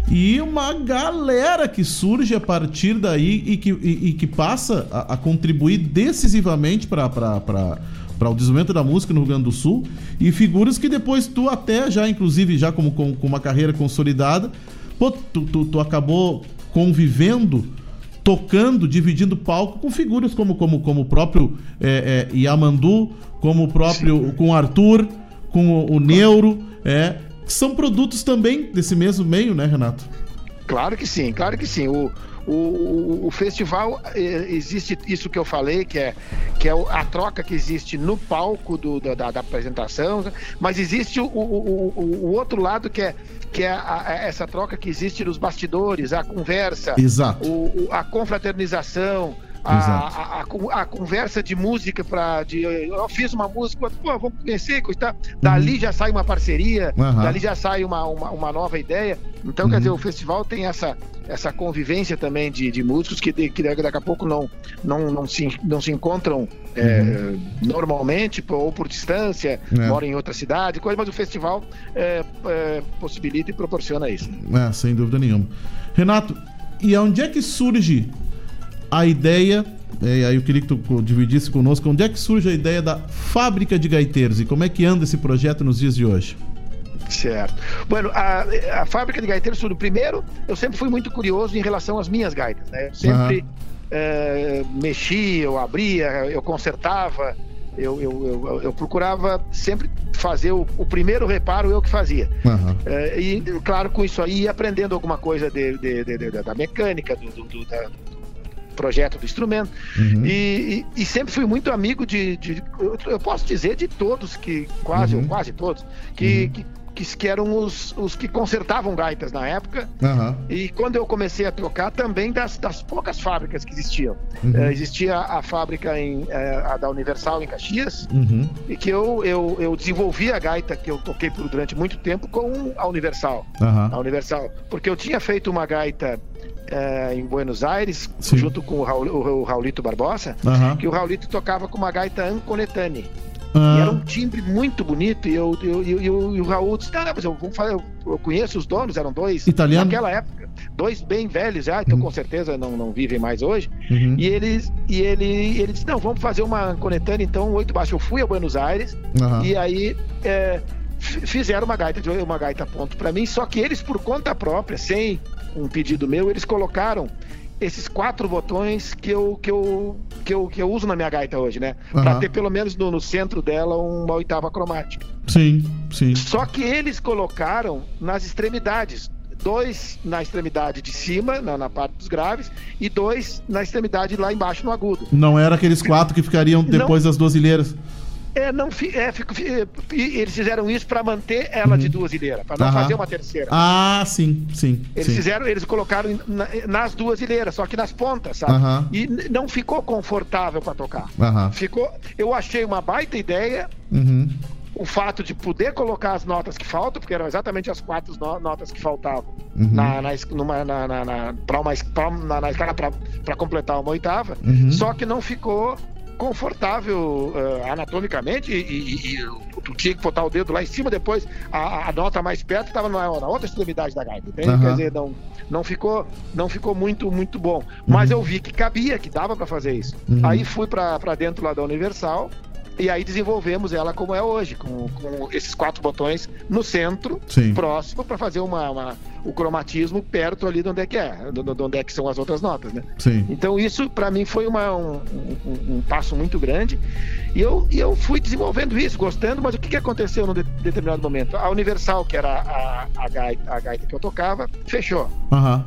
e uma galera que surge a partir daí e que, e, e que passa a, a contribuir decisivamente para para o desenvolvimento da música no Rio Grande do Sul, e figuras que depois tu até já, inclusive, já como com, com uma carreira consolidada, pô, tu, tu, tu acabou convivendo, tocando, dividindo palco com figuras como, como, como o próprio é, é, Yamandu, como o próprio Sim. com o Arthur, com o, o Neuro, é, que são produtos também desse mesmo meio, né, Renato? Claro que sim, claro que sim. O, o, o, o festival, existe isso que eu falei, que é, que é a troca que existe no palco do, da, da apresentação, mas existe o, o, o, o outro lado que é, que é a, a, essa troca que existe nos bastidores, a conversa, Exato. O, o, a confraternização, A, a, a, a conversa de música pra, de, eu fiz uma música, pô, vamos conhecer, tá? Dali uhum. já sai uma parceria, uhum. dali já sai uma, uma, uma nova ideia. Então, uhum. quer dizer, o festival tem essa, essa convivência também de, de músicos que, de, que daqui a pouco não, não, não, se, não se encontram uhum. é, normalmente, pô, ou por distância, é. moram em outra cidade, coisa, mas o festival é, é, possibilita e proporciona isso. É, sem dúvida nenhuma. Renato, e onde é que surge a ideia, é, aí eu queria que tu dividisse conosco, onde é que surge a ideia da Fábrica de Gaiteiros e como é que anda esse projeto nos dias de hoje? Certo. Bueno, a, a Fábrica de Gaiteiros, tudo primeiro, eu sempre fui muito curioso em relação às minhas gaitas, né? Eu sempre uhum. é, mexia, eu abria, eu consertava, eu, eu, eu, eu procurava sempre fazer o, o primeiro reparo, eu que fazia. Uhum. É, e, claro, com isso aí, aprendendo alguma coisa de, de, de, de, da mecânica, do, do, do, da, do projeto do instrumento. Uhum. E, e, e sempre fui muito amigo de, de, eu posso dizer, de todos, que quase, uhum. ou quase todos, que... Uhum. que Que, que eram os, os que consertavam gaitas na época. Uhum. E quando eu comecei a tocar, também das, das poucas fábricas que existiam. Uhum. Uh, existia a fábrica em, uh, a da Universal em Caxias, uhum. e que eu, eu, eu desenvolvi a gaita que eu toquei por durante muito tempo com a Universal. Uhum. A Universal. Porque eu tinha feito uma gaita uh, em Buenos Aires, Sim. junto com o, Raul, o, o Raulito Barbosa, uhum. que o Raulito tocava com uma gaita Anconetani. Ah. E era um timbre muito bonito. E, eu, eu, eu, eu, e o Raul disse: Não, não, mas eu, vou falar, eu, eu conheço os donos, eram dois italianos naquela época, dois bem velhos já, então uhum. com certeza não, não vivem mais hoje. Uhum. E, eles, e ele, ele disse: Não, vamos fazer uma conectana, então, oito baixos. Eu fui a Buenos Aires uhum. e aí é, fizeram uma gaita, uma gaita ponto pra mim. Só que eles, por conta própria, sem um pedido meu, eles colocaram esses quatro botões que eu, que eu, que eu, que eu uso na minha gaita hoje, né? Uhum. Pra ter pelo menos no, no centro dela uma oitava cromática. Sim, sim. Só que eles colocaram nas extremidades. Dois na extremidade de cima, na, na parte dos graves, e dois na extremidade lá embaixo no agudo. Não era aqueles quatro que ficariam depois Não. das duas ilheiras? É, não, é, fico, eles fizeram isso para manter ela uhum. de duas ilheiras, para não uhum. fazer uma terceira. Ah, sim, sim. Eles sim. fizeram, eles colocaram na, nas duas ilheiras, só que nas pontas, sabe? Uhum. E não ficou confortável para tocar. Uhum. Ficou, eu achei uma baita ideia. Uhum. O fato de poder colocar as notas que faltam, porque eram exatamente as quatro no- notas que faltavam uhum. na, na, numa, na, na, na, pra uma, pra, na, na escala para completar uma oitava, uhum. só que não ficou confortável uh, anatomicamente e, e, e tu tinha que botar o dedo lá em cima, depois a, a nota mais perto estava na, na outra extremidade da gaita, entende? Uhum. Quer dizer, não, não, ficou, não ficou muito, muito bom. Uhum. Mas eu vi que cabia, que dava para fazer isso. Uhum. Aí fui para dentro lá da Universal e aí desenvolvemos ela como é hoje, com, com esses quatro botões no centro, Sim. próximo, para fazer uma, uma, o cromatismo perto ali de onde é que é, de onde é que são as outras notas, né? Sim. Então isso para mim foi uma, um, um, um passo muito grande e eu, e eu fui desenvolvendo isso, gostando, mas o que, que aconteceu num de, determinado momento? A Universal, que era a, a, a, gaita, a gaita que eu tocava, fechou. Uhum.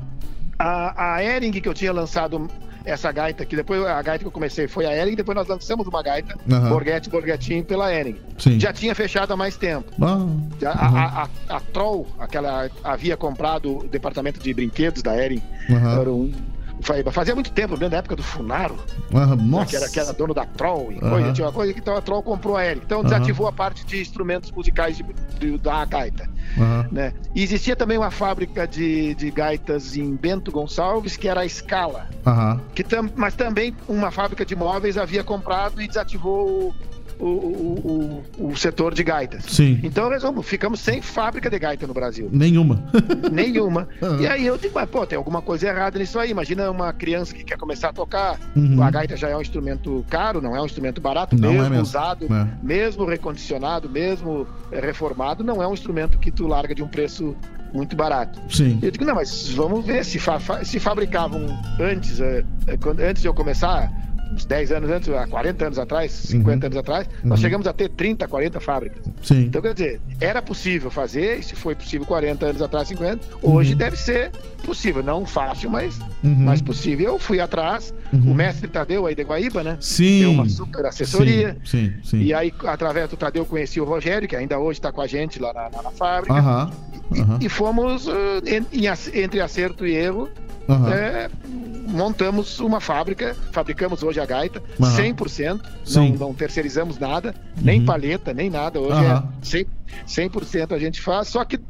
A, a Hering, que eu tinha lançado... Essa gaita, que depois a gaita que eu comecei foi a Hering, depois nós lançamos uma gaita, uhum. Borghetti, Borghettinho, pela Hering. Sim. Já tinha fechado há mais tempo. Uhum. A, a, a, a Troll, aquela, havia comprado o departamento de brinquedos da Hering. Uhum. Era um, fazia muito tempo, mesmo na época do Funaro, uhum. Nossa. Que, era, que era dono da Troll e uhum. coisa, tinha uma coisa que então a Troll comprou a Hering. Então desativou uhum. a parte de instrumentos musicais de, de, da gaita. Uhum. Né? E existia também uma fábrica de, de gaitas em Bento Gonçalves, que era a Escala. Uhum. Que tam, mas também uma fábrica de móveis havia comprado e desativou o, o, o, o setor de gaitas. Sim. Então, resumo, ficamos sem fábrica de gaita no Brasil. Nenhuma. Nenhuma. Uhum. E aí eu digo, mas, pô, tem alguma coisa errada nisso aí. Imagina uma criança que quer começar a tocar. Uhum. A gaita já é um instrumento caro, não é um instrumento barato, não mesmo, é mesmo usado, é. mesmo recondicionado, mesmo reformado, não é um instrumento que tu larga de um preço muito barato. Sim. Eu digo, não, mas vamos ver se, fa- fa- se fabricavam antes, eh, quando, antes de eu começar, uns dez anos antes, há quarenta anos atrás, cinquenta uhum. anos atrás, nós uhum. chegamos a ter trinta, quarenta fábricas. Sim. Então, quer dizer, era possível fazer, se foi possível quarenta anos atrás, cinquenta, hoje uhum. deve ser possível. Não fácil, mas, uhum. mas possível. Eu fui atrás, uhum. o mestre Tadeu aí de Guaíba, né? Sim. Deu uma super assessoria. Sim, sim, sim. E aí, através do Tadeu, conheci o Rogério, que ainda hoje está com a gente lá na, na fábrica. Aham. Uhum. E, e fomos, uh, em, em, entre acerto e erro, uhum. é, montamos uma fábrica, fabricamos hoje a gaita, uhum. cem por cento, não, não terceirizamos nada, uhum. nem palheta, nem nada, hoje uhum. é cem por cento a gente faz, só que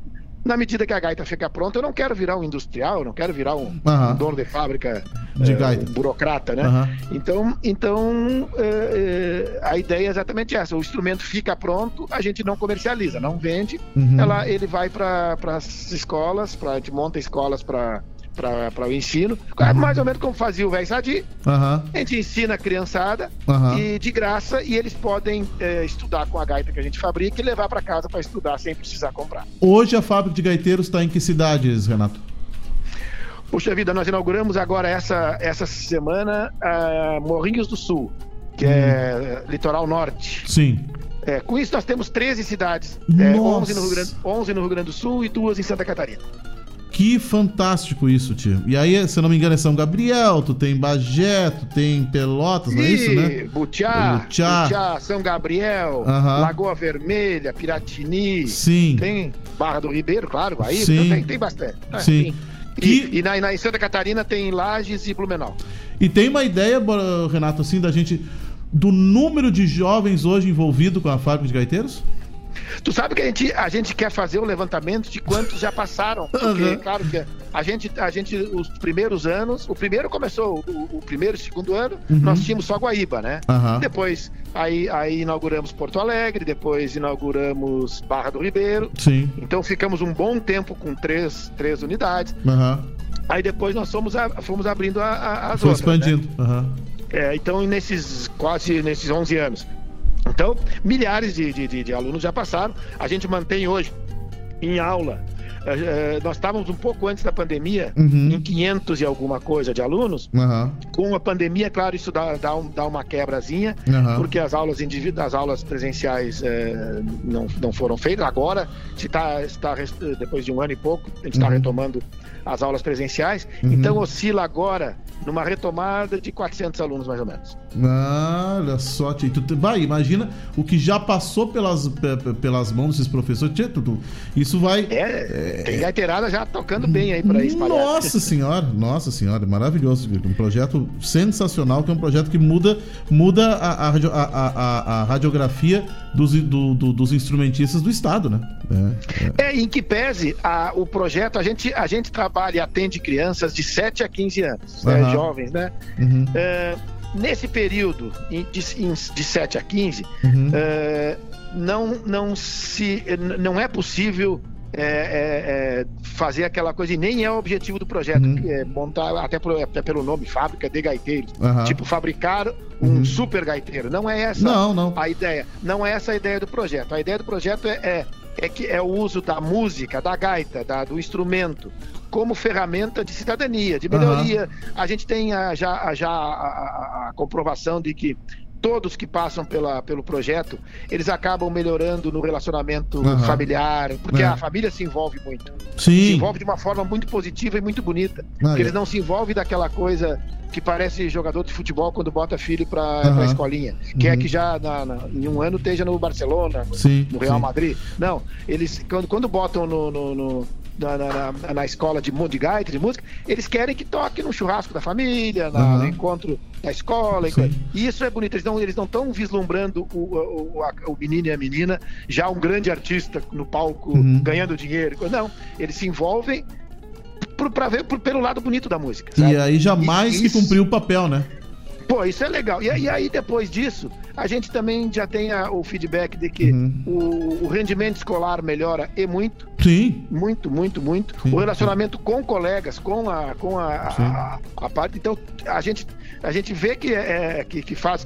na medida que a gaita fica pronta, eu não quero virar um industrial, eu não quero virar um, uhum. um dono de fábrica, de é, gaita. Um burocrata, né? Uhum. Então, então é, é, a ideia é exatamente essa, o instrumento fica pronto, a gente não comercializa, não vende, uhum. ela, ele vai para as escolas, pra, a gente monta escolas para para o ensino, mais ou menos como fazia o Véi Sadi. Uhum. A gente ensina a criançada, uhum, e de graça, e eles podem é, estudar com a gaita que a gente fabrica e levar para casa para estudar sem precisar comprar. Hoje a fábrica de gaiteiros está em que cidades, Renato? Puxa vida, nós inauguramos agora essa, essa semana uh, Morrinhos do Sul, que hum. é litoral norte. Sim. É, com isso nós temos treze cidades, é, onze, no Rio Grande, onze no Rio Grande do Sul e duas em Santa Catarina. Que fantástico isso, tio. E aí, se eu não me engano, é São Gabriel, tu tem Bagé, tu tem Pelotas, não é isso, né? Butiá, Butiá. Butiá, São Gabriel, uhum, Lagoa Vermelha, Piratini. Sim. Tem Barra do Ribeiro, claro, Guaíba, tem, tem bastante. Ah, sim. Tem. Que... E, e na, na, em Santa Catarina tem Lages e Blumenau. E tem uma ideia, Renato, assim, da gente, do número de jovens hoje envolvido com a fábrica de gaiteiros? Tu sabe que a gente, a gente quer fazer o levantamento de quantos já passaram, porque, uhum, claro que a gente, a gente, os primeiros anos, o primeiro começou, o, o primeiro e segundo ano, uhum, nós tínhamos só Guaíba, né? Uhum. Depois, aí, aí inauguramos Porto Alegre, depois inauguramos Barra do Ribeiro. Sim. Então ficamos um bom tempo com três, três unidades. Uhum. Aí depois nós fomos, a, fomos abrindo a, a, as Foi outras, expandindo. Né? Uhum. É, então, nesses quase, nesses onze anos. Então, milhares de, de, de alunos já passaram. A gente mantém hoje em aula. Uh, nós estávamos um pouco antes da pandemia, uhum, em quinhentos e alguma coisa de alunos. Uhum. Com a pandemia, claro, isso dá, dá, um, dá uma quebrazinha, uhum, porque as aulas, individu- as aulas presenciais uh, não, não foram feitas. Agora, se tá, está, depois de um ano e pouco, a gente está, uhum, retomando as aulas presenciais. Uhum. Então, oscila agora numa retomada de quatrocentos alunos, mais ou menos. Ah, olha só, tia. Tu, vai, imagina o que já passou pelas, pelas mãos desses professores. Tia, tu, isso vai... É, é... Tem gaiteirada já tocando bem aí para espalhar. Nossa senhora, nossa senhora, maravilhoso. Um projeto sensacional, que é um projeto que muda, muda a, a, a, a radiografia dos, do, do, dos instrumentistas do estado, né? É, é. é em que pese a, o projeto, a gente, a gente trabalha e atende crianças de sete a quinze anos, uhum, né, jovens, né? Uhum. Uh, nesse período, de, de sete a quinze, uhum, uh, não, não, se, não é possível... É, é, é fazer aquela coisa, e nem é o objetivo do projeto, uhum, é montar, até, por, até pelo nome, fábrica de gaiteiros, uhum, tipo, fabricar um, uhum, super gaiteiro. Não é essa não, não. a ideia, não é essa a ideia do projeto. A ideia do projeto é, é, é, que é o uso da música, da gaita, da, do instrumento, como ferramenta de cidadania, de melhoria. Uhum. A gente tem a, já, a, já a, a comprovação de que todos que passam pela, pelo projeto, eles acabam melhorando no relacionamento, uhum, familiar, porque, uhum, a família se envolve muito. Sim. Se envolve de uma forma muito positiva e muito bonita. Ah, porque é. Eles não se envolvem daquela coisa que parece jogador de futebol quando bota filho pra, uhum, pra escolinha. Quer, uhum, que já na, na, em um ano esteja no Barcelona, sim, no Real, sim, Madrid. Não, eles quando, quando botam no... no, no Na, na, na, na escola de, de gaita, de música, eles querem que toque no churrasco da família, na, uhum, no encontro da escola. E isso é bonito. Eles não, eles não estão vislumbrando o, o, a, o menino e a menina já um grande artista no palco, uhum, ganhando dinheiro. Não, eles se envolvem pro, pra ver, pro, pelo lado bonito da música, sabe? E aí jamais que cumpriu o papel, né? Pô, isso é legal. E, e aí, depois disso, a gente também já tem a, o feedback de que, uhum, o, o rendimento escolar melhora e muito. Sim. Muito, muito, muito. Sim. O relacionamento com colegas, com a, com a, a, a parte. Então, a gente, a gente vê que, é, que, que faz...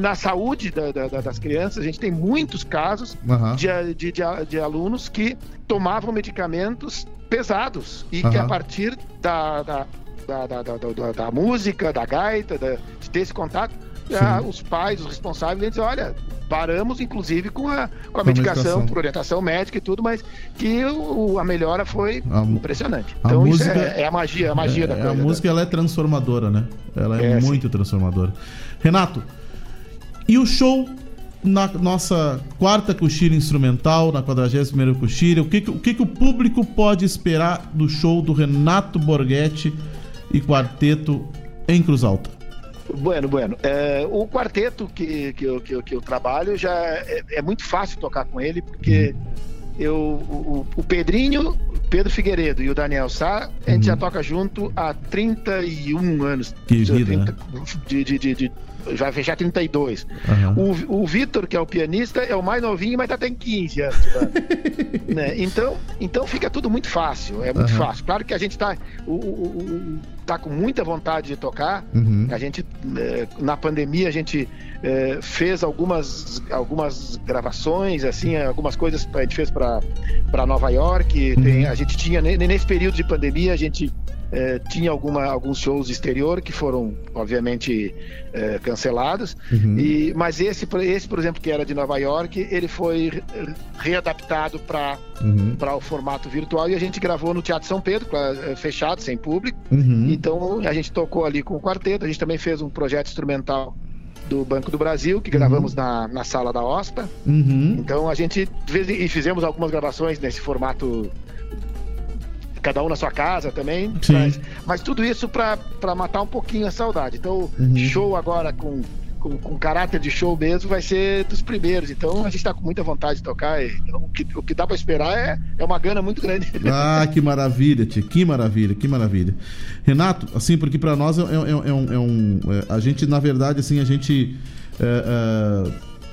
Na saúde da, da, das crianças, a gente tem muitos casos, uhum, de, de, de, de alunos que tomavam medicamentos pesados e, uhum, que a partir da... da Da, da, da, da, da música, da gaita, da, de ter esse contato, a, os pais, os responsáveis, eles dizem, olha, paramos inclusive com a, com a, a medicação, medicação, por orientação médica e tudo, mas que o, a melhora foi a, impressionante. Então a isso música, é, é a magia, a magia é, da coisa. A música, ela é transformadora, né? Ela é, é muito, sim, transformadora. Renato, e o show na nossa quarta Coxilha Instrumental, na quadragésima primeira Coxilha, o, que, que, o que, que o público pode esperar do show do Renato Borghetti e quarteto em Cruz Alta? Bueno, bueno. É, o quarteto que, que, eu, que, eu, que eu trabalho já é, é muito fácil tocar com ele, porque, uhum, eu, o, o Pedrinho Pedro Figueiredo e o Daniel Sá, a gente uhum. já toca junto há trinta e um anos. Que vida, trinta, né? de, de, de, de, vai fechar trinta e dois. Uhum. O, o Vitor, que é o pianista, é o mais novinho, mas já tem quinze anos. Né? Então, então fica tudo muito fácil, é muito uhum. fácil. Claro que a gente está tá com muita vontade de tocar. Uhum. A gente, na pandemia, a gente fez algumas, algumas gravações, assim, algumas coisas a gente fez para Nova York. Uhum. Tem, a gente tinha, nesse período de pandemia, a gente... Eh, tinha alguma, alguns shows exterior que foram, obviamente, eh, cancelados. Uhum. E, mas esse, esse, por exemplo, que era de Nova York, ele foi readaptado para uhum. o formato virtual, e a gente gravou no Teatro São Pedro, fechado, sem público. Uhum. Então, a gente tocou ali com o quarteto. A gente também fez um projeto instrumental do Banco do Brasil, que gravamos uhum. na, na sala da OSPA. Uhum. Então, a gente... E fizemos algumas gravações nesse formato... cada um na sua casa também, mas, mas tudo isso para matar um pouquinho a saudade. Então, uhum. show agora com, com, com caráter de show mesmo vai ser dos primeiros. Então, a gente está com muita vontade de tocar. E, então, o, que, o que dá para esperar é, é uma gana muito grande. Ah, que maravilha, tia, que maravilha, que maravilha. Renato, assim, porque para nós é, é, é, um, é um... A gente, na verdade, assim, a gente é, é,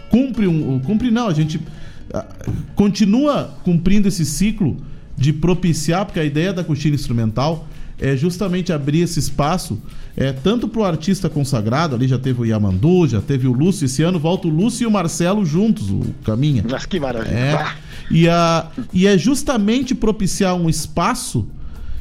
cumpre um... Cumpre não, a gente é, continua cumprindo esse ciclo de propiciar, porque a ideia da Coxilha Instrumental é justamente abrir esse espaço, é, tanto para o artista consagrado, ali já teve o Yamandu, já teve o Lúcio, esse ano volta o Lúcio e o Marcelo juntos, o Caminha. Mas que maravilha! É, e, a, e é justamente propiciar um espaço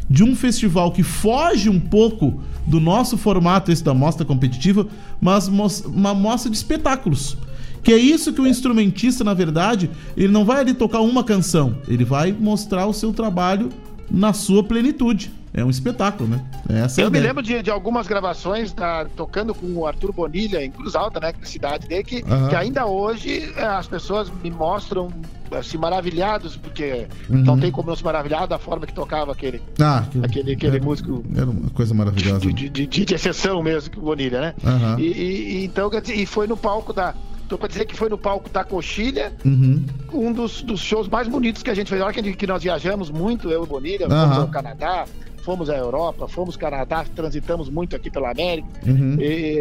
de um festival que foge um pouco do nosso formato, esse da mostra competitiva, mas uma mostra de espetáculos. Que é isso que o instrumentista, na verdade, ele não vai ali tocar uma canção, ele vai mostrar o seu trabalho na sua plenitude. É um espetáculo, né? Essa eu é me lembro de, de algumas gravações da, tocando com o Arthur Bonilha em Cruz Alta, né? Que é a cidade dele, que, uhum. que ainda hoje as pessoas me mostram assim, maravilhados, porque uhum. não tem como não se maravilhar da forma que tocava aquele, ah, que, aquele, aquele era, músico. Era uma coisa maravilhosa. De, de, de, de, de exceção mesmo, que o Bonilha, né? Uhum. E, e, então, e foi no palco da... Então, para dizer que foi no palco da Coxilha, uhum. um dos, dos shows mais bonitos que a gente fez. Na hora que nós viajamos muito, eu e Bonilha, uhum. fomos ao Canadá, fomos à Europa, fomos ao Canadá, transitamos muito aqui pela América uhum. e,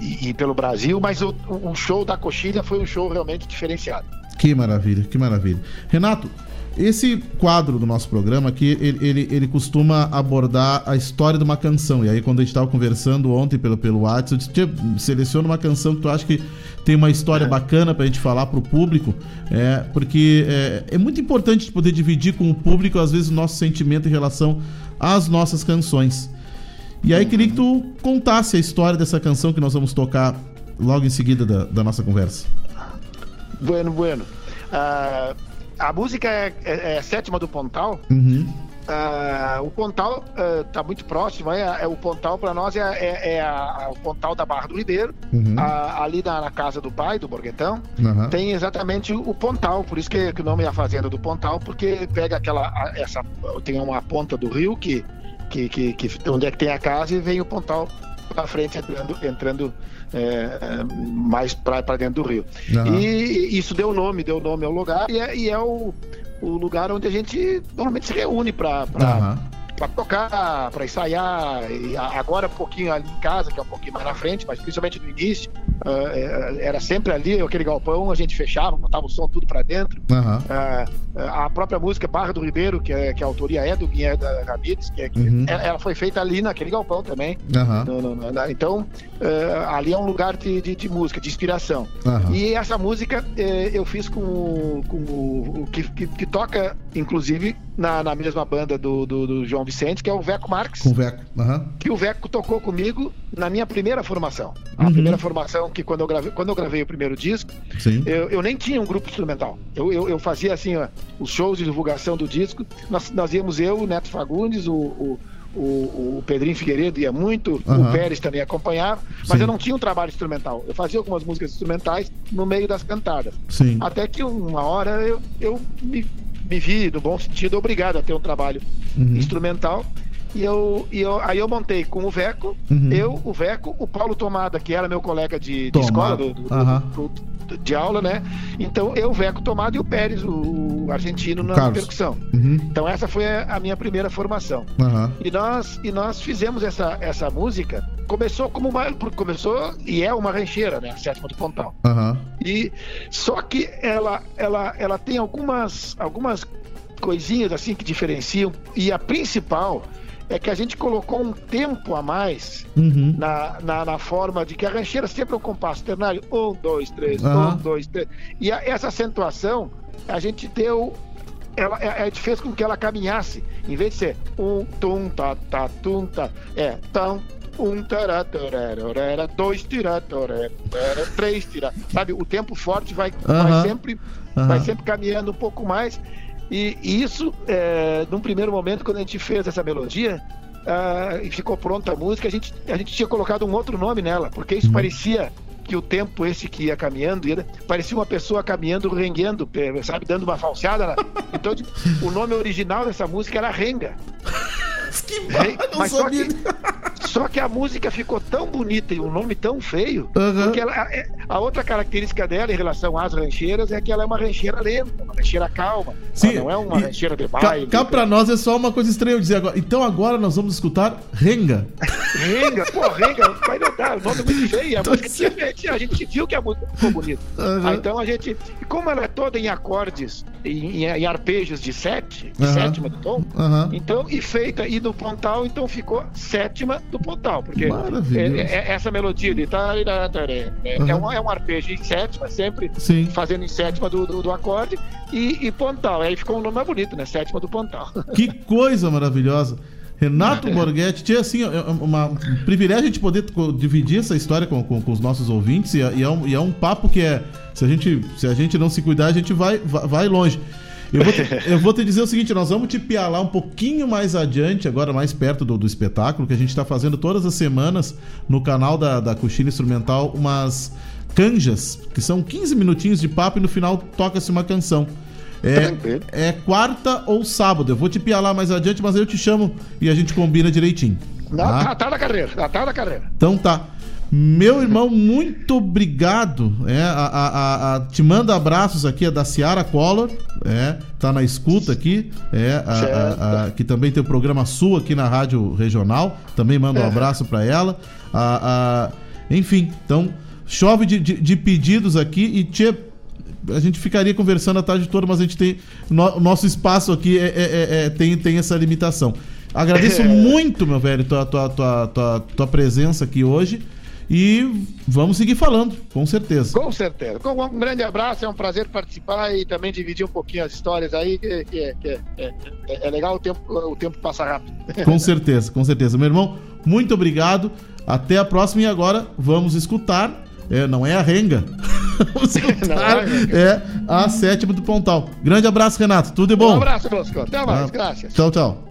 e, e, e pelo Brasil, mas o, o show da Coxilha foi um show realmente diferenciado. Que maravilha, que maravilha. Renato, esse quadro do nosso programa aqui, ele, ele, ele costuma abordar a história de uma canção. E aí, quando a gente estava conversando ontem pelo, pelo WhatsApp, eu disse, tia, seleciona uma canção que tu acha que tem uma história bacana pra gente falar pro público. É, porque é, é muito importante poder dividir com o público, às vezes, o nosso sentimento em relação às nossas canções. E aí, queria que tu contasse a história dessa canção que nós vamos tocar logo em seguida da, da nossa conversa. Bueno, bueno. Ah... Uh... A música é, é, é Sétima do Pontal. Uhum. Uh, o Pontal está uh, muito próximo. É, é, o Pontal para nós é, é, é a, o Pontal da Barra do Ribeiro, uhum. a, ali na, na casa do pai, do Borghetão. Uhum. Tem exatamente o, o Pontal, por isso que, que o nome é a Fazenda do Pontal, porque pega aquela. A, essa, tem uma ponta do rio que, que, que, que, onde é que tem a casa, e vem o Pontal para frente entrando, entrando é, mais para dentro do rio. Uhum. E isso deu nome, deu nome ao lugar, e é, e é o, o lugar onde a gente normalmente se reúne para uhum. tocar, para ensaiar. E agora um pouquinho ali em casa, que é um pouquinho mais na frente, mas principalmente no início, uh, era sempre ali, aquele galpão, a gente fechava, botava o som tudo para dentro. Uhum. Uh, a própria música Barra do Ribeiro, que, é, que a autoria é do Guilherme Goulart, que é, que uhum. ela foi feita ali naquele galpão também. Uhum. No, no, no, na, então, uh, ali é um lugar de, de, de música, de inspiração. Uhum. E essa música uh, eu fiz com, com o, o que, que, que toca, inclusive, na, na mesma banda do, do, do João Vicente, que é o Veco Marques. Com o Veco. Uhum. Que o Veco tocou comigo na minha primeira formação. A uhum. primeira formação que quando eu gravei, quando eu gravei o primeiro disco, eu, eu nem tinha um grupo instrumental. Eu, eu, eu fazia assim, ó, os shows de divulgação do disco. Nós, nós íamos eu, o Neto Fagundes, o, o, o, o Pedrinho Figueiredo ia muito, uhum. o Pérez também acompanhava, mas Sim. eu não tinha um trabalho instrumental. Eu fazia algumas músicas instrumentais no meio das cantadas. Sim. Até que uma hora eu, eu me, me vi, no bom sentido, obrigado a ter um trabalho uhum. instrumental. E, eu, e eu, aí eu montei com o Veco, uhum. eu, o Veco, o Paulo Tomada, que era meu colega de, de escola, do, do, uhum. do, do, de aula, né? Então eu, Veco Tomado, e o Pérez, o argentino, na Carlos. Percussão. Uhum. Então essa foi a minha primeira formação. Uhum. E nós e nós fizemos essa essa música. Começou como uma começou e é uma rancheira, né? A Sétima do Pontal. Uhum. E só que ela ela ela tem algumas algumas coisinhas assim que diferenciam, e a principal é que a gente colocou um tempo a mais. Uhum. na, na, na forma de que a rancheira sempre é um compasso ternário, um, dois, três, uhum. um, dois, três, e a, essa acentuação a gente deu, ela, a gente fez com que ela caminhasse, em vez de ser um, tum, tá, tá, tum, tá, é, tão, um, tará, tará, tará, dois, tirá, tará, tará, três, tirá, sabe, o tempo forte vai, uhum. vai sempre, uhum. vai sempre caminhando um pouco mais. E isso, é, num primeiro momento, quando a gente fez essa melodia, uh, e ficou pronta a música, a gente, a gente tinha colocado um outro nome nela, porque isso uhum. parecia que o tempo esse que ia caminhando, ia, parecia uma pessoa caminhando, renguendo, sabe, dando uma falseada. Né? Então, o nome original dessa música era Renga. Que barra, mas só que, só que a música ficou tão bonita e um nome tão feio, uhum. porque ela, a outra característica dela em relação às rancheiras é que ela é uma rancheira lenta, uma rancheira calma. Sim, não é uma rancheira de baile. Cá, cá pra nós é só uma coisa estranha eu dizer agora. Então agora nós vamos escutar Renga. Renga, pô, Renga, vai notar, o nome é muito feio. A, música, a gente viu que a música ficou bonita. Uhum. Ah, então a gente, como ela é toda em acordes, em, em arpejos de sete, de uhum. sétima do tom, uhum. então, e feita, e do Pontal, então ficou Sétima do Pontal, porque é, é, essa melodia de tá, tá, tá, é, uhum. é, um, é um arpejo em sétima, sempre Sim. fazendo em sétima do, do, do acorde e, e Pontal, aí ficou um nome mais bonito, né? Sétima do Pontal. Que coisa maravilhosa! Renato Borghetti, tinha assim, uma, um privilégio a gente poder dividir essa história com, com, com os nossos ouvintes, e é, e, é um, e é um papo que é, se a gente, se a gente não se cuidar, a gente vai, vai, vai longe. Eu vou, te, eu vou te dizer o seguinte, nós vamos te pialar um pouquinho mais adiante, agora mais perto do, do espetáculo, que a gente está fazendo todas as semanas no canal da, da Coxilha Instrumental, umas canjas, que são quinze minutinhos de papo e no final toca-se uma canção. É, é quarta ou sábado, eu vou te pialar mais adiante, mas eu te chamo e a gente combina direitinho. Tá, tá, tá na carreira, tá na carreira. Então tá. Meu irmão, muito obrigado. É, a, a, a, te manda abraços aqui, é da Ciara Collor, é, tá na escuta aqui, é, a, a, a, que também tem o programa Sul aqui na Rádio Regional. Também manda um abraço para ela. A, a, enfim, então, chove de, de, de pedidos aqui e te, a gente ficaria conversando a tarde toda, mas a gente tem. O no, nosso espaço aqui é, é, é, é, tem, tem essa limitação. Agradeço muito, meu velho, tua, tua, tua, tua, tua presença aqui hoje. E vamos seguir falando, com certeza. Com certeza. Um grande abraço, é um prazer participar e também dividir um pouquinho as histórias aí, que, que, que é, é legal o tempo, o tempo passar rápido. Com certeza, com certeza. Meu irmão, muito obrigado. Até a próxima e agora vamos escutar. É, não é a Renga. Vamos escutar. É, Renga. É a Sétima do Pontal. Grande abraço, Renato. Tudo de bom. Um abraço, Bosco. Até mais. Ah, graças. Tchau, tchau.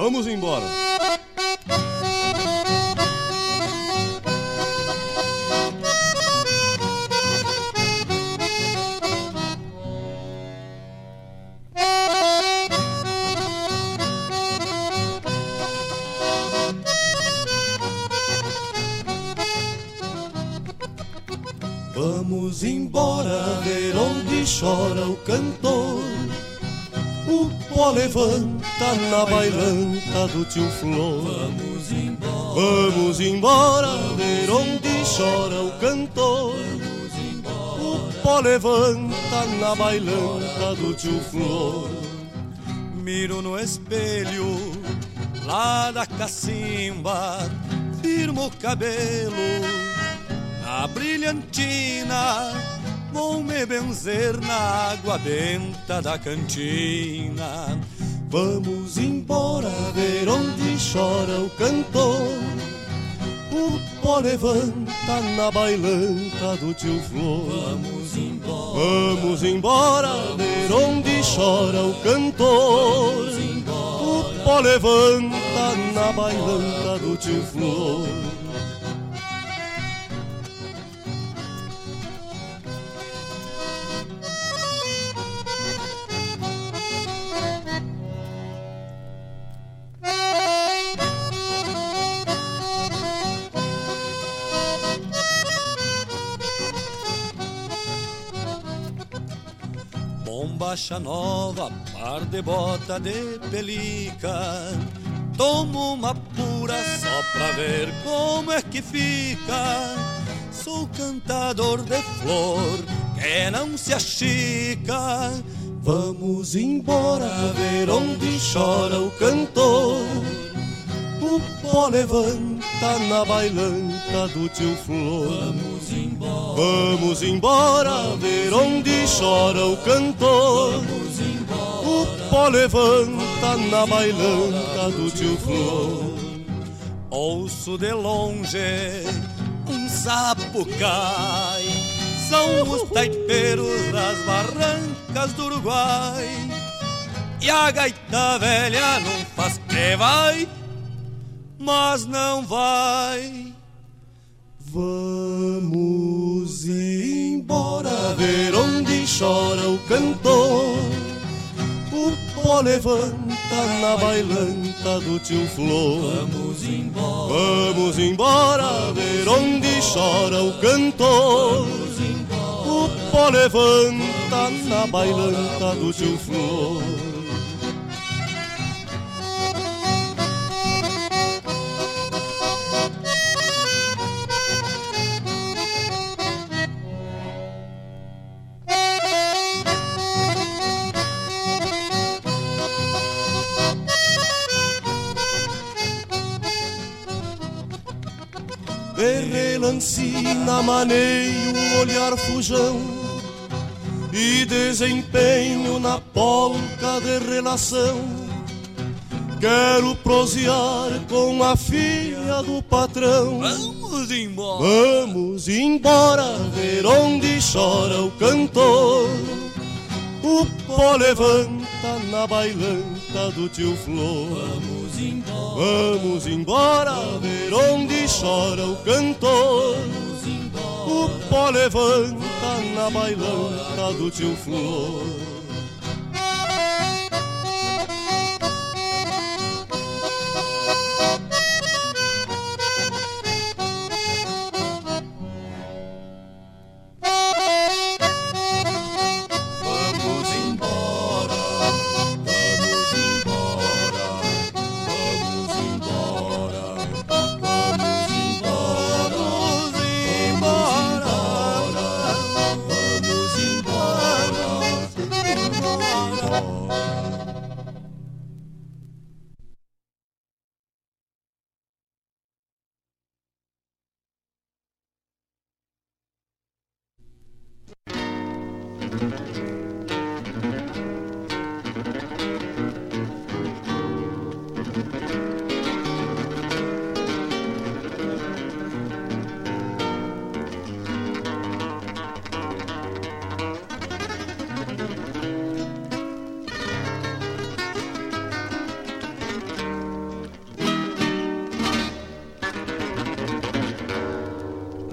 Vamos embora. Vamos embora ver onde chora o cantor. O pó levanta na bailanta do tio Flor. Vamos embora, vamos embora ver onde chora o cantor. O pó levanta na bailanta do tio Flor. Miro no espelho lá da cacimba, firmo o cabelo na brilhantina. Vou me benzer na água benta da cantina. Vamos embora ver onde chora o cantor. O pó levanta na bailanta do tio Flor. Vamos embora, vamos embora ver onde chora o cantor. O pó levanta na bailanta do tio Flor. Bombacha nova, par de bota de pelica, Tomo uma pura só pra ver como é que fica. Sou cantador de flor que não se achica. Vamos embora ver onde chora o cantor. O pó levanta na bailanta do tio Flor. Vamos embora, vamos embora vamos ver onde embora, chora o cantor. Vamos embora, o pó levanta na bailanta do tio Flor. Ouço de longe um sapo cai. São os taipeiros das barrancas do Uruguai. E a gaita velha não faz que vai, mas não vai. Vamos embora ver onde chora o cantor. O pó levanta na bailanta do tio Flor. Vamos embora, vamos embora ver onde chora o cantor. O pó levanta na bailanta do tio Flor. Lancina, maneio, olhar fujão e desempenho na polca de relação. Quero prosear com a filha do patrão. Vamos embora, vamos embora ver onde chora o cantor. O pó levanta na bailanta do tio Flor. Vamos embora, vamos embora ver onde chora o cantor. O pó levanta na bailanta do tio Flor.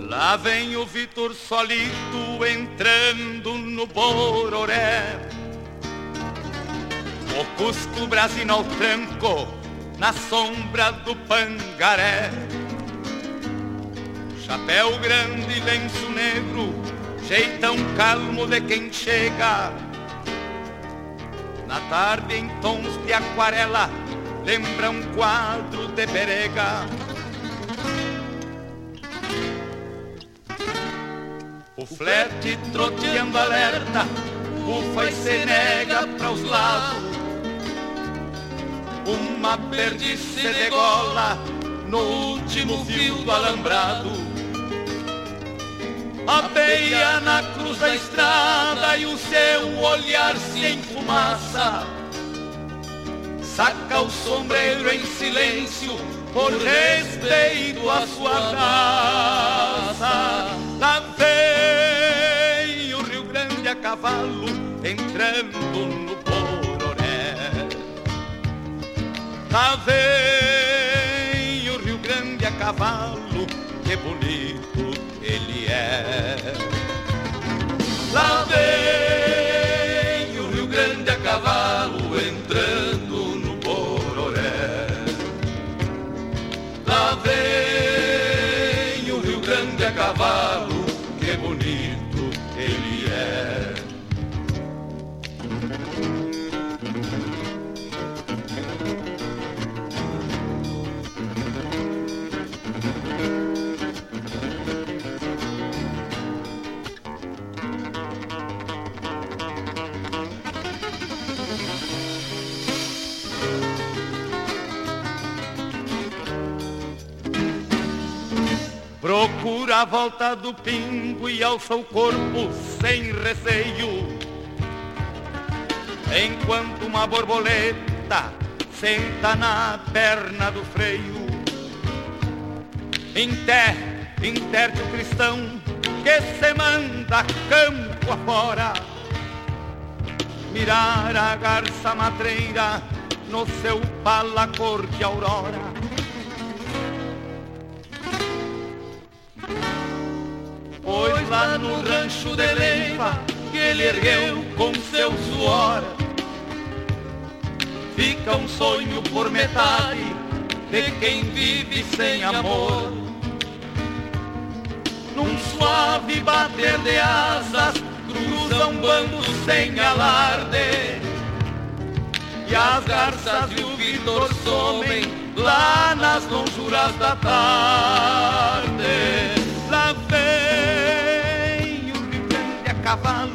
Lá vem o Vitor solito entrando no Bororé. O Cusco Brasino ao tranco na sombra do Pangaré. Chapéu grande, lenço negro, jeitão calmo de quem chega. Na tarde em tons de aquarela, lembra um quadro de Berega. O flete troteando alerta, ufa e se nega para os lados. Uma perdice degola no último fio do alambrado. Apeia na cruz da estrada e o seu olhar se enfumaça. Saca o sombreiro em silêncio por respeito à sua raça. Lá vem o Rio Grande a cavalo entrando no Bororé. Lá vem o Rio Grande a cavalo, que bonito ele é. Lá vem o Rio Grande a cavalo entrando no Bororé. Lá vem o Rio Grande a cavalo. Procura a volta do pingo e alça o corpo sem receio, enquanto uma borboleta senta na perna do freio. Inter, interte o cristão que se manda campo afora, mirar a garça matreira no seu pala cor de aurora. Pois lá no rancho de Leiva, que ele ergueu com seu suor, fica um sonho por metade de quem vive sem amor. Num suave bater de asas, cruzam bandos sem alarde, e as garças e o Vitor somem lá nas lonjuras da tarde. Lá vem o Rio Grande a cavalo,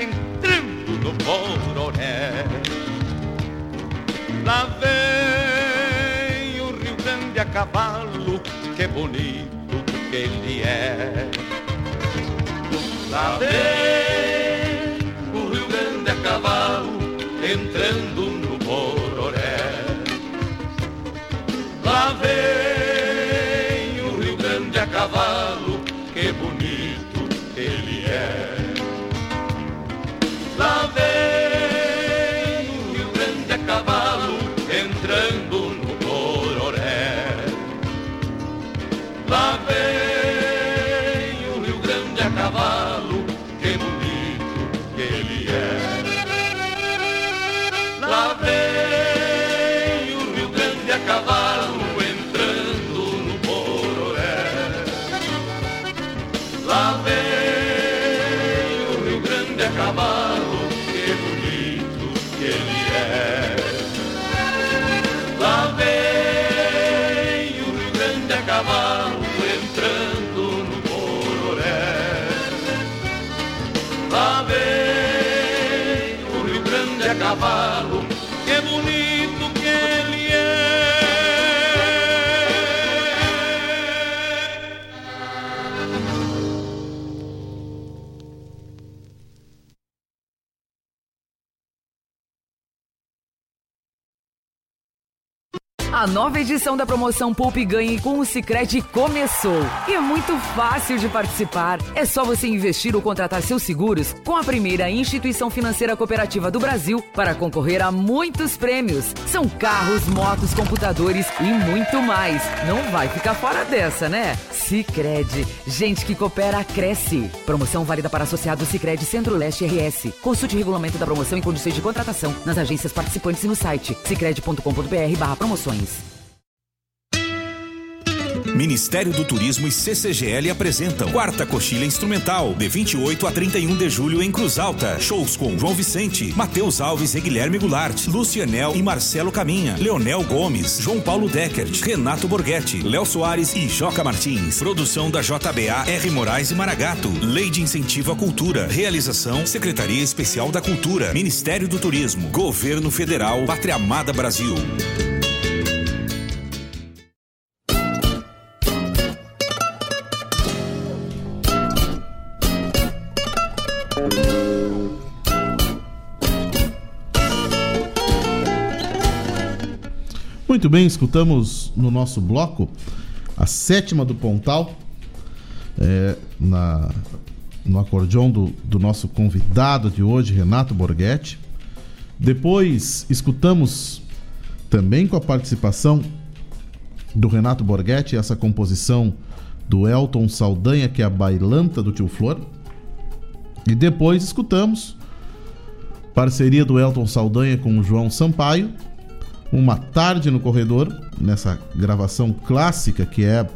entrando no Bororé. Lá vem o Rio Grande a cavalo, que bonito que ele é. Lá vem o Rio Grande a cavalo, entrando no Bororé. Lá vem o Rio Grande a cavalo, que bonito ele é. Lá vem o Rio Grande a cavalo, entrando no Bororé. Lá vem o Rio Grande a cavalo, que bonito ele é. Lá vem o Rio Grande a cavalo, lá vem o Rio Grande a cavalo, que bonito que ele é. Lá vem o Rio Grande a cavalo, entrando no Bororé. Lá vem o Rio Grande a cavalo, que bonito que ele é. A nova edição da promoção Poupe e Ganhe com o Sicredi começou. E é muito fácil de participar. É só você investir ou contratar seus seguros com a primeira instituição financeira cooperativa do Brasil para concorrer a muitos prêmios. São carros, motos, computadores e muito mais. Não vai ficar fora dessa, né? Sicredi. Gente que coopera, cresce. Promoção válida para associados Sicredi Centro-Leste R S. Consulte o regulamento da promoção e condições de contratação nas agências participantes e no site sicredi ponto com ponto br barra promoções. Ministério do Turismo e C C G L apresentam Quarta Coxilha Instrumental, de vinte e oito a trinta e um de julho em Cruz Alta. Shows com João Vicente, Matheus Alves e Guilherme Goulart, Lucianel e Marcelo Caminha, Leonel Gomes, João Paulo Deckert, Renato Borghetti, Léo Soares e Joca Martins. Produção da J B A, R. Moraes e Maragato. Lei de Incentivo à Cultura. Realização: Secretaria Especial da Cultura, Ministério do Turismo, Governo Federal, Pátria Amada Brasil. Muito bem, escutamos no nosso bloco a sétima do Pontal, é, na, no acordeão do, do nosso convidado de hoje, Renato Borghetti. Depois escutamos também com a participação do Renato Borghetti essa composição do Elton Saldanha, que é a Bailanta do Tio Flor. E depois escutamos parceria do Elton Saldanha com o João Sampaio, Uma Tarde no Corredor, nessa gravação clássica que é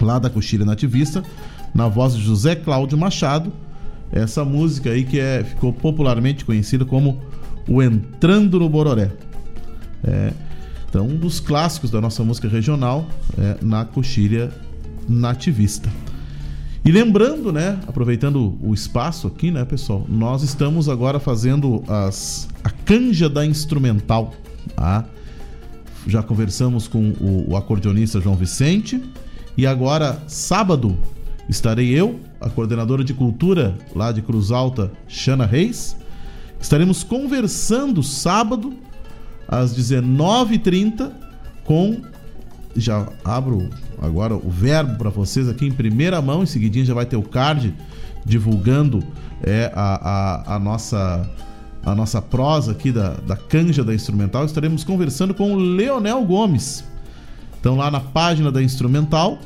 lá da Coxilha Nativista, na voz de José Cláudio Machado. Essa música aí que é, ficou popularmente conhecida como o Entrando no Bororé. É, então, um dos clássicos da nossa música regional é, na Coxilha Nativista. E lembrando, né, aproveitando o espaço aqui, né, pessoal, nós estamos agora fazendo as, a canja da instrumental. Ah, já conversamos com o, o acordeonista João Vicente E agora, sábado, estarei eu, a coordenadora de cultura lá de Cruz Alta, Xana Reis. Estaremos conversando sábado às dezenove e trinta com... Já abro agora o verbo para vocês aqui em primeira mão, em seguidinho já vai ter o card divulgando é, a, a, a, nossa, a nossa prosa aqui da, da Canja da Instrumental. Estaremos conversando com o Leonel Gomes. Então lá na página da Instrumental,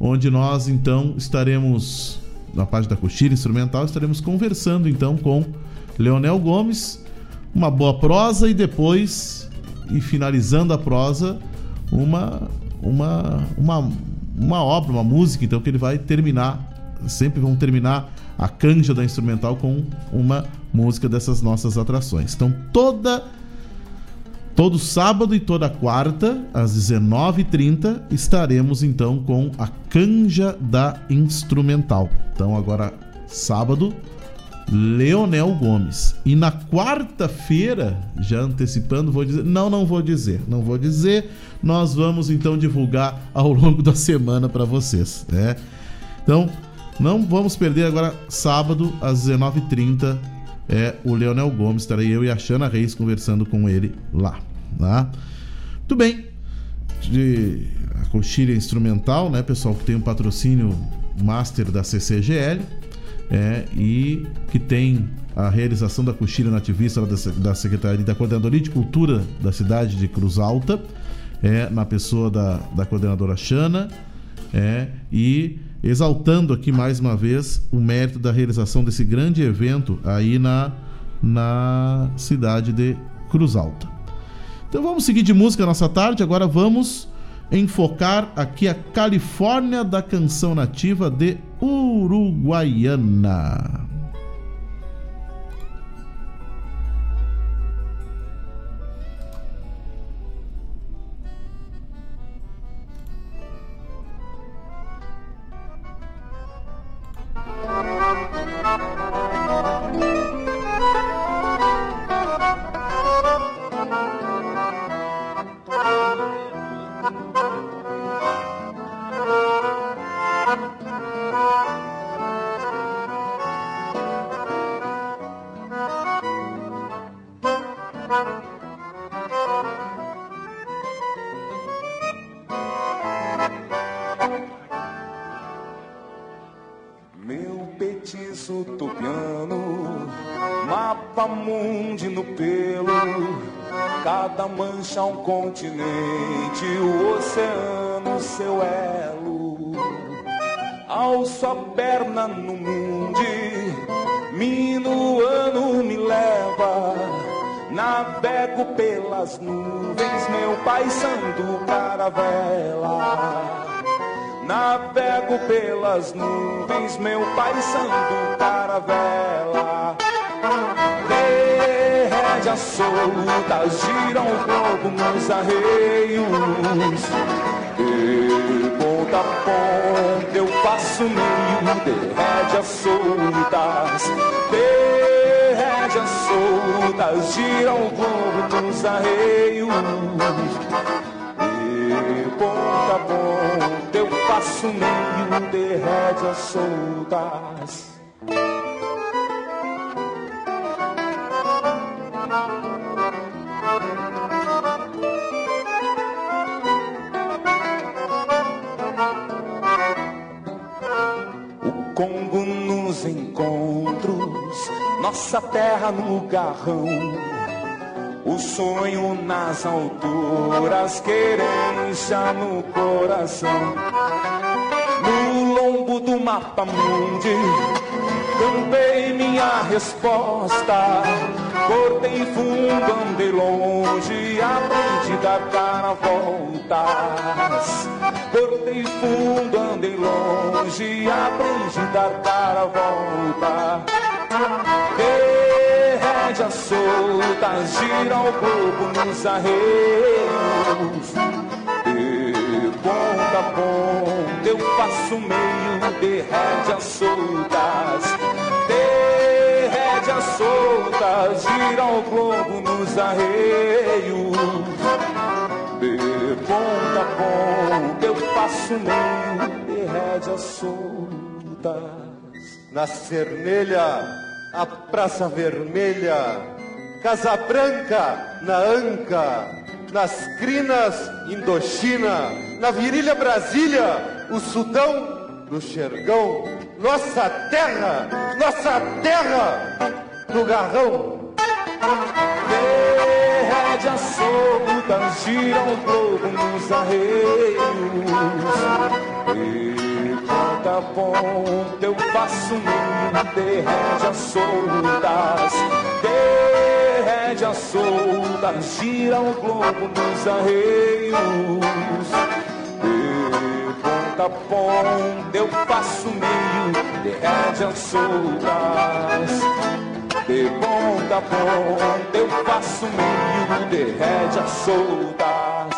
onde nós então estaremos, na página da Coxilha Instrumental, estaremos conversando então com Leonel Gomes, uma boa prosa e depois, e finalizando a prosa, uma, uma, uma, uma obra, uma música, então que ele vai terminar, sempre vão terminar a Canja da Instrumental com uma música dessas nossas atrações. Então toda... Todo sábado e toda quarta, às dezenove e trinta, estaremos então com a Canja da Instrumental. Então agora, sábado, Leonel Gomes. E na quarta-feira, já antecipando, vou dizer... Não, não vou dizer, não vou dizer. Nós vamos então divulgar ao longo da semana para vocês, né? Então, não vamos perder agora, sábado, às dezenove e trinta, é o Leonel Gomes, estarei eu e a Xana Reis conversando com ele lá, tá? Muito bem. De, a Coxilha Instrumental, né, pessoal, que tem um patrocínio master da C C G L, é, e que tem a realização da Coxilha Nativista da, da Secretaria da Coordenadoria de Cultura da cidade de Cruz Alta, é, na pessoa da, da coordenadora Xana, é, e exaltando aqui mais uma vez o mérito da realização desse grande evento aí na, na cidade de Cruz Alta. Então vamos seguir de música a nossa tarde. Agora vamos enfocar aqui a Califórnia da Canção Nativa de Uruguaiana. Pelas nuvens, meu pai santo, caravela. Derrete as soltas, giram o globo nos arreios. De ponta a ponta eu faço meio, derrete as soltas. Derrete as soltas, giram o globo nos arreios. De ponta a ponta passo meio, derrete as soltas. O Congo nos encontros, nossa terra no garrão, o sonho nas alturas, querência no coração. No lombo do mapa mundi, cantei minha resposta. Cortei fundo, andei longe, aprendi da cara voltas. Cortei fundo, andei longe, aprendi da cara volta. Derrete as soltas, gira o globo nos arreios. Ponta a ponta eu faço meio, derrete as soltas. Derrete as soltas, gira o globo nos arreios. De ponta a ponta eu faço laço meu de rédeas soltas. Na Cernelha, a Praça Vermelha, Casa Branca, na Anca, nas crinas, Indochina, na virilha Brasília, o Sudão, no Xergão, nossa terra, nossa terra, no Garrão. De rédeas soltas giram o globo nos arreios, e canta ponta eu passo ninho de rédeas soltas, de rédeas soltas giram o globo nos arreios. Da ponta eu passo meio de rédeas soltas, de ponta a ponta eu passo meio de rédeas soltas.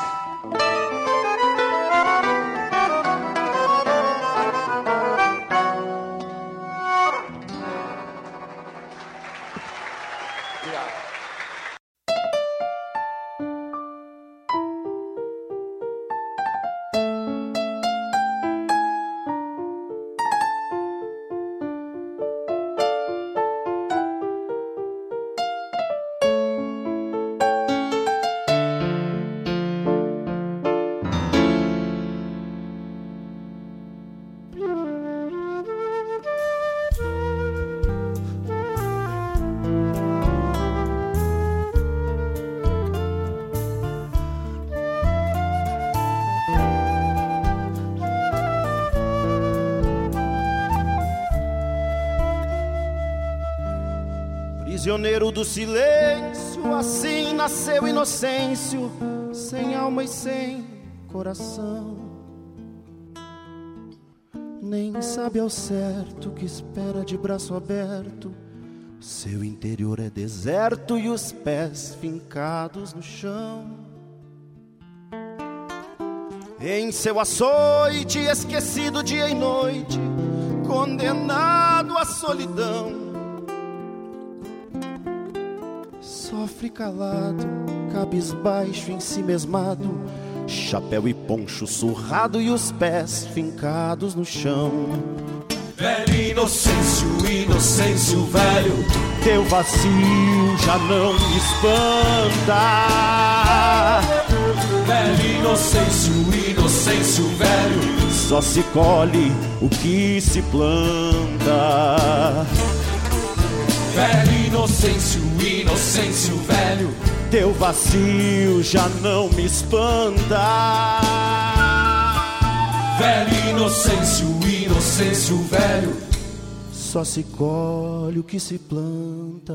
Prisioneiro do silêncio, assim nasceu Inocêncio, sem alma e sem coração. Nem sabe ao certo que espera de braço aberto, seu interior é deserto e os pés fincados no chão. Em seu açoite, esquecido dia e noite, condenado à solidão. Sofre calado, cabisbaixo, em si mesmado, chapéu e poncho surrado e os pés fincados no chão. Velho Inocêncio, Inocêncio velho, teu vazio já não me espanta. Velho Inocêncio, Inocêncio velho, só se colhe o que se planta. Velho Inocêncio, Inocêncio velho, teu vazio já não me espanta. Velho Inocêncio, Inocêncio velho, só se colhe o que se planta.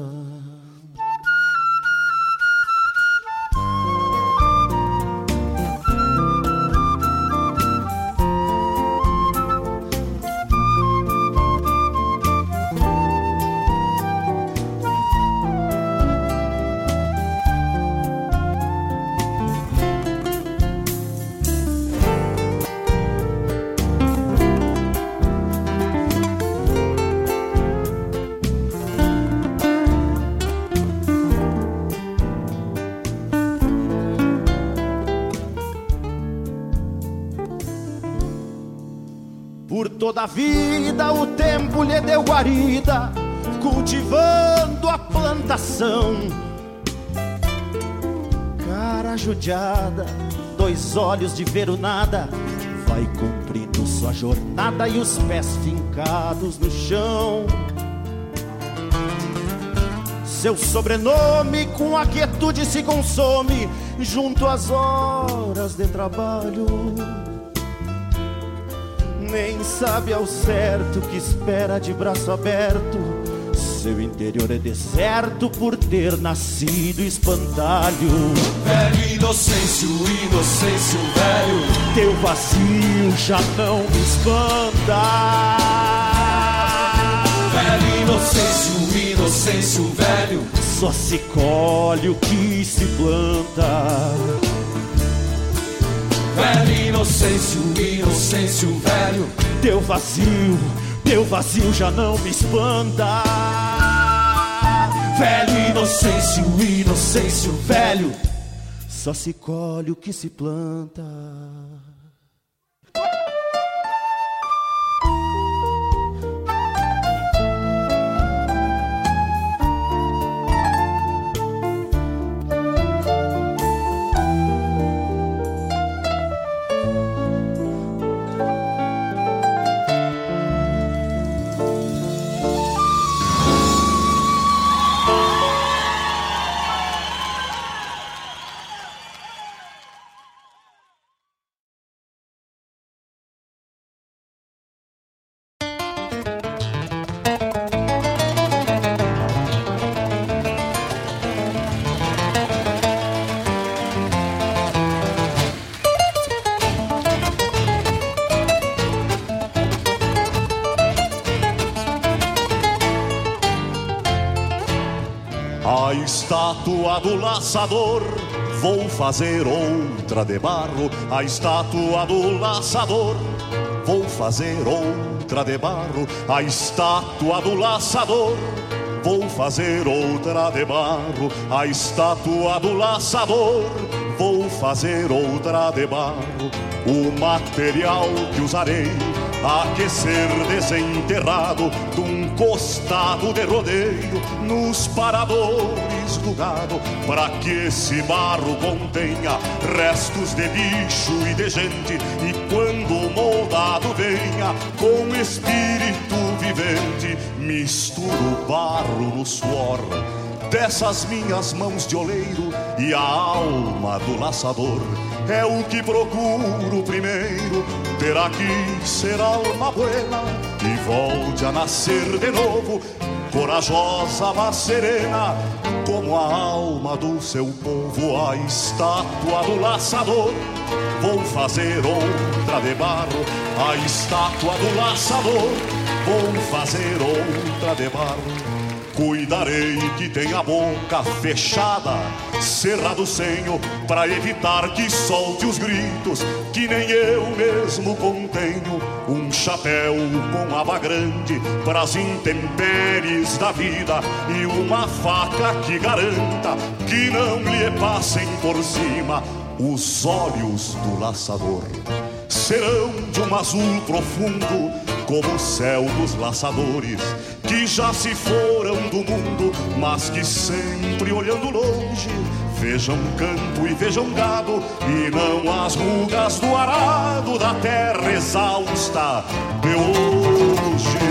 Toda a vida o tempo lhe deu guarida, cultivando a plantação. Cara judiada, dois olhos de ver o nada, vai cumprindo sua jornada e os pés fincados no chão. Seu sobrenome com a quietude se consome, junto às horas de trabalho. Nem sabe ao certo que espera de braço aberto, seu interior é deserto por ter nascido espantalho. Velho Inocêncio, Inocêncio velho, teu vazio já não me espanta. Velho Inocêncio, Inocêncio velho, só se colhe o que se planta. Velho Inocêncio, Inocêncio velho, teu vazio, teu vazio já não me espanta. Velho Inocêncio, Inocêncio velho, só se colhe o que se planta. estátua do laçador, vou fazer outra de barro. A estátua do laçador, vou fazer outra de barro. A estátua do laçador, vou fazer outra de barro. A estátua do laçador, vou fazer outra de barro. O material que usarei, há que ser desenterrado de um costado de rodeio nos paradores do gado, para que esse barro contenha restos de lixo e de gente, e quando moldado venha com espírito vivente. Misturo barro no suor dessas minhas mãos de oleiro, e a alma do laçador é o que procuro primeiro. Terá que ser alma buena e volte a nascer de novo, corajosa mas serena como a alma do seu povo. A estátua do laçador, vou fazer outra de barro. A estátua do laçador, vou fazer outra de barro. Cuidarei que tenha a boca fechada, cerrado o senho, para evitar que solte os gritos que nem eu mesmo contenho. Um chapéu com aba grande para as intempéries da vida, e uma faca que garanta que não lhe passem por cima. Os olhos do laçador serão de um azul profundo, como o céu dos laçadores que já se foram do mundo, mas que sempre olhando longe vejam campo e vejam gado, e não as rugas do arado da terra exausta de hoje.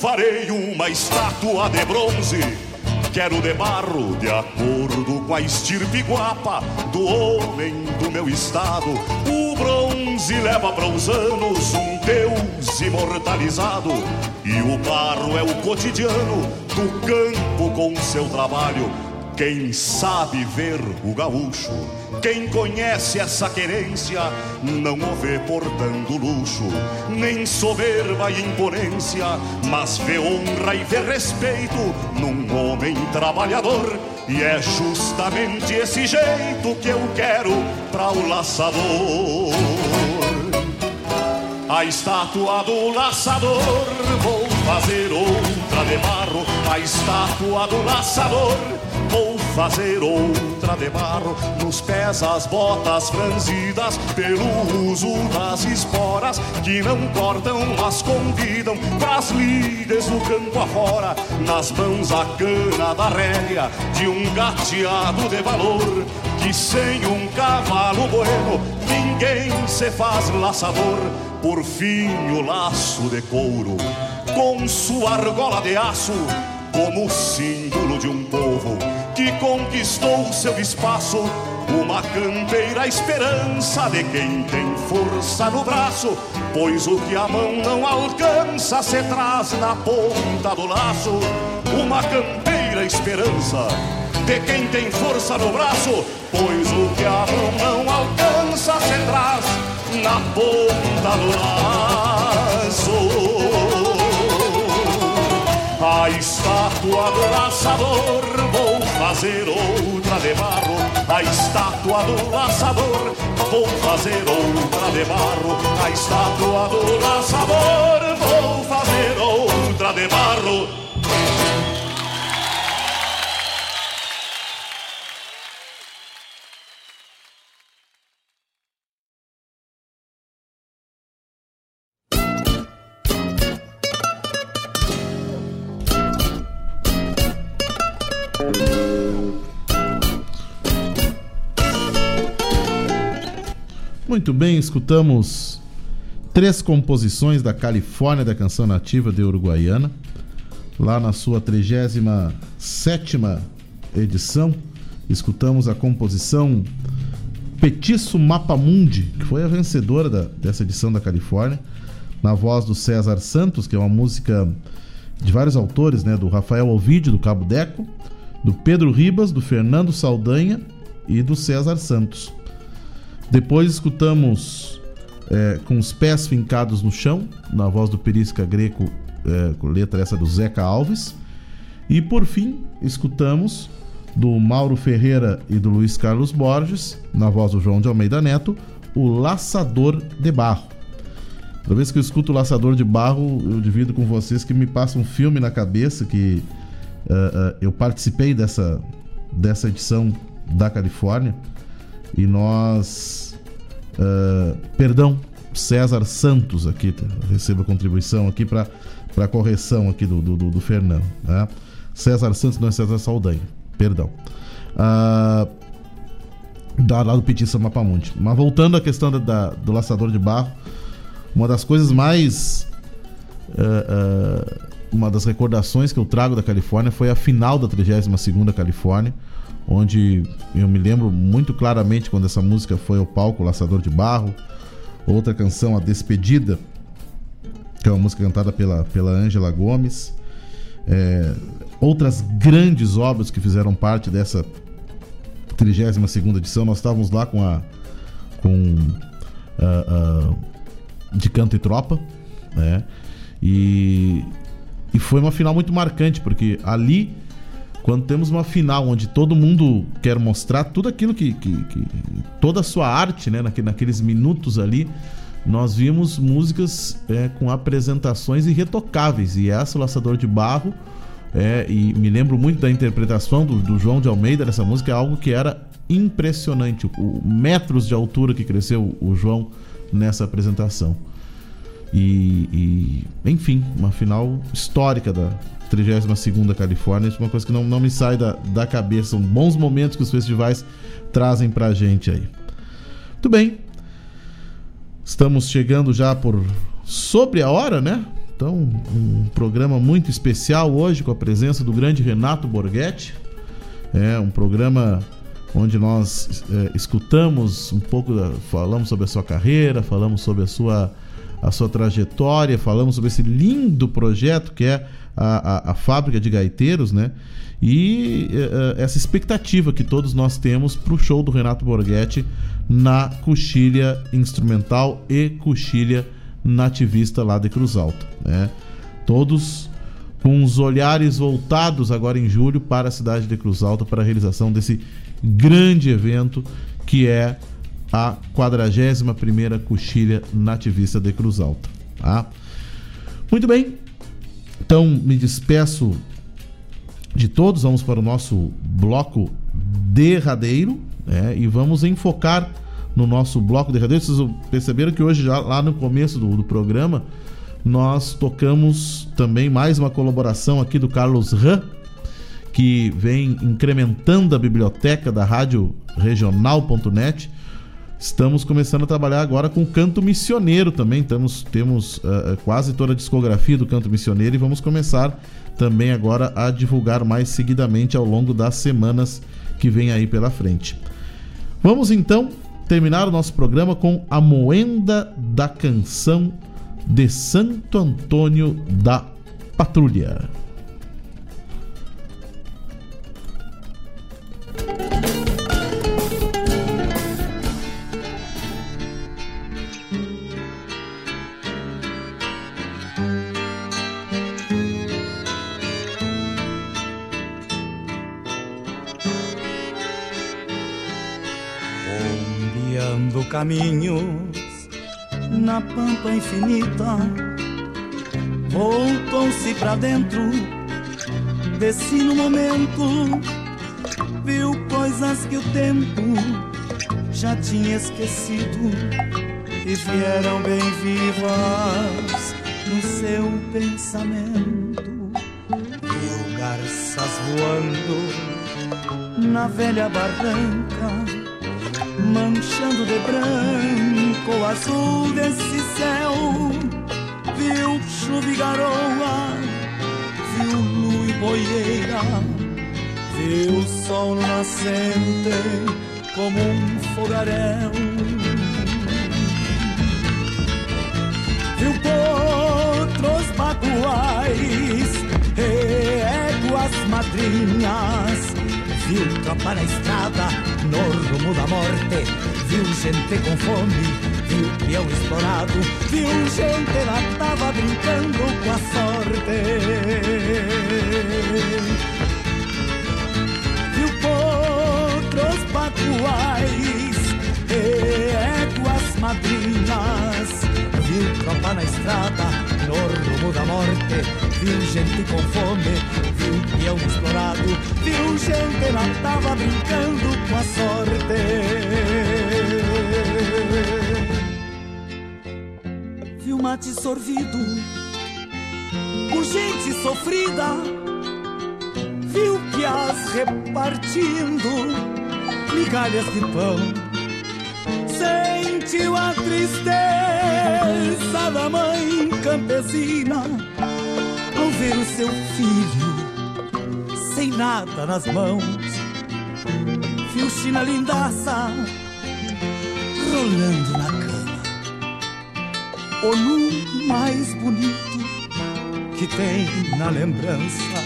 Farei uma estátua de bronze, quero de barro, de acordo com a estirpe guapa do homem do meu estado. O bronze leva para os anos um deus imortalizado, e o barro é o cotidiano do campo com seu trabalho. Quem sabe ver o gaúcho, quem conhece essa querência, não o vê portando luxo, nem soberba e imponência, mas vê honra e vê respeito num homem trabalhador. E é justamente esse jeito que eu quero para o laçador. A estátua do laçador, vou fazer outra de barro. A estátua do laçador, vou fazer outra de barro. Nos pés as botas franzidas pelo uso das esporas, que não cortam, mas convidam pras lides do campo afora. Nas mãos a cana da rédea de um gateado de valor, que sem um cavalo bueno ninguém se faz laçador. Por fim o laço de couro com sua argola de aço, como símbolo de um povo que conquistou seu espaço. Uma campeira esperança de quem tem força no braço, pois o que a mão não alcança se traz na ponta do laço. Uma campeira esperança de quem tem força no braço, pois o que a mão não alcança se traz na ponta do laço. A estátua do laçador, vou fazer outra de barro. A estátua do laçador, vou fazer outra de barro. A estátua do laçador, vou fazer outra de barro. Muito bem, escutamos três composições da Califórnia, da canção nativa de Uruguaiana, lá na sua trigésima sétima edição. Escutamos a composição Petiço Mapa Mundi, que foi a vencedora da, dessa edição da Califórnia, na voz do César Santos, que é uma música de vários autores, né? Do Rafael Ovidio, do Cabo Deco, do Pedro Ribas, do Fernando Saldanha e do César Santos. Depois escutamos é, Com os Pés Fincados no Chão, na voz do Perisca Greco, é, com letra essa do Zeca Alves. E por fim, escutamos do Mauro Ferreira e do Luiz Carlos Borges, na voz do João de Almeida Neto, o Laçador de Barro. Toda vez que eu escuto o Laçador de Barro, eu divido com vocês que me passa um filme na cabeça, que uh, uh, eu participei dessa, dessa edição da Califórnia, e nós... Uh, perdão, César Santos aqui, recebo a contribuição aqui para a correção aqui do, do, do Fernando, né? César Santos, não é César Saldanha, perdão. Uh, da, lá do Petição Mapamundi. Mas voltando à questão da, da, do Laçador de Barro, uma das coisas mais... Uh, uh, uma das recordações que eu trago da Califórnia foi a final da trigésima segunda Califórnia, onde eu me lembro muito claramente quando essa música foi ao palco, Laçador de Barro. Outra canção, A Despedida, que é uma música cantada pela pela Ângela Gomes. É, outras grandes obras que fizeram parte dessa trigésima segunda edição. Nós estávamos lá com a com a, a, De Canto e Tropa, né? E, e foi uma final muito marcante, porque ali, quando temos uma final onde todo mundo quer mostrar tudo aquilo que... que, que toda a sua arte, né? Naque, naqueles minutos ali, nós vimos músicas é, com apresentações irretocáveis. E essa, o Laçador de Barro, é, e me lembro muito da interpretação do, do João de Almeida dessa música, é algo que era impressionante. O, o metros de altura que cresceu o João nessa apresentação. E, e enfim, uma final histórica da trigésima segunda Califórnia. Isso é uma coisa que não, não me sai da, da cabeça. São bons momentos que os festivais trazem pra gente aí. Muito bem. Estamos chegando já por sobre a hora, né? Então, um programa muito especial hoje, com a presença do grande Renato Borghetti. É um programa onde nós é, escutamos um pouco, da, falamos sobre a sua carreira, falamos sobre a sua, a sua trajetória, falamos sobre esse lindo projeto que é A, a, a fábrica de gaiteiros, né? E uh, essa expectativa que todos nós temos para o show do Renato Borghetti na Coxilha Instrumental e Coxilha Nativista lá de Cruz Alta, né? Todos com os olhares voltados agora em julho para a cidade de Cruz Alta, para a realização desse grande evento que é a quadragésima primeira Coxilha Nativista de Cruz Alta, tá? Muito bem. Então, me despeço de todos, vamos para o nosso bloco derradeiro, né? E vamos enfocar no nosso bloco derradeiro. Vocês perceberam que hoje, já lá no começo do, do programa, nós tocamos também mais uma colaboração aqui do Carlos Ram, que vem incrementando a biblioteca da Rádio Regional ponto net. Estamos começando a trabalhar agora com o canto missioneiro também. Estamos, temos uh, quase toda a discografia do canto missioneiro e vamos começar também agora a divulgar mais seguidamente ao longo das semanas que vem aí pela frente. Vamos então terminar o nosso programa com a Moenda da Canção de Santo Antônio da Patrulha. Caminhos na pampa infinita voltam-se pra dentro. Desci no momento, viu coisas que o tempo já tinha esquecido e vieram bem vivas no seu pensamento. Viu garças voando na velha barranca, manchando de branco o azul desse céu. Viu chuva e garoa, viu lua e boieira, viu o sol nascente como um fogaréu. Viu potros baguais Caminhas. Viu tropa na estrada, no rumo da morte. Viu gente com fome, viu peão explorado. Viu gente na tava brincando com a sorte. Viu potros pacuais e éguas madrinhas. Viu tropa na estrada, no rumo da morte. Viu gente com fome, viu peão explorado, viu gente lá tava brincando com a sorte. Viu mate sorvido, com gente sofrida, viu piás repartindo migalhas de pão. Sentiu a tristeza da mãe campesina ao ver o seu filho sem nada nas mãos. Viu China lindaça rolando na cama, o nu mais bonito que tem na lembrança.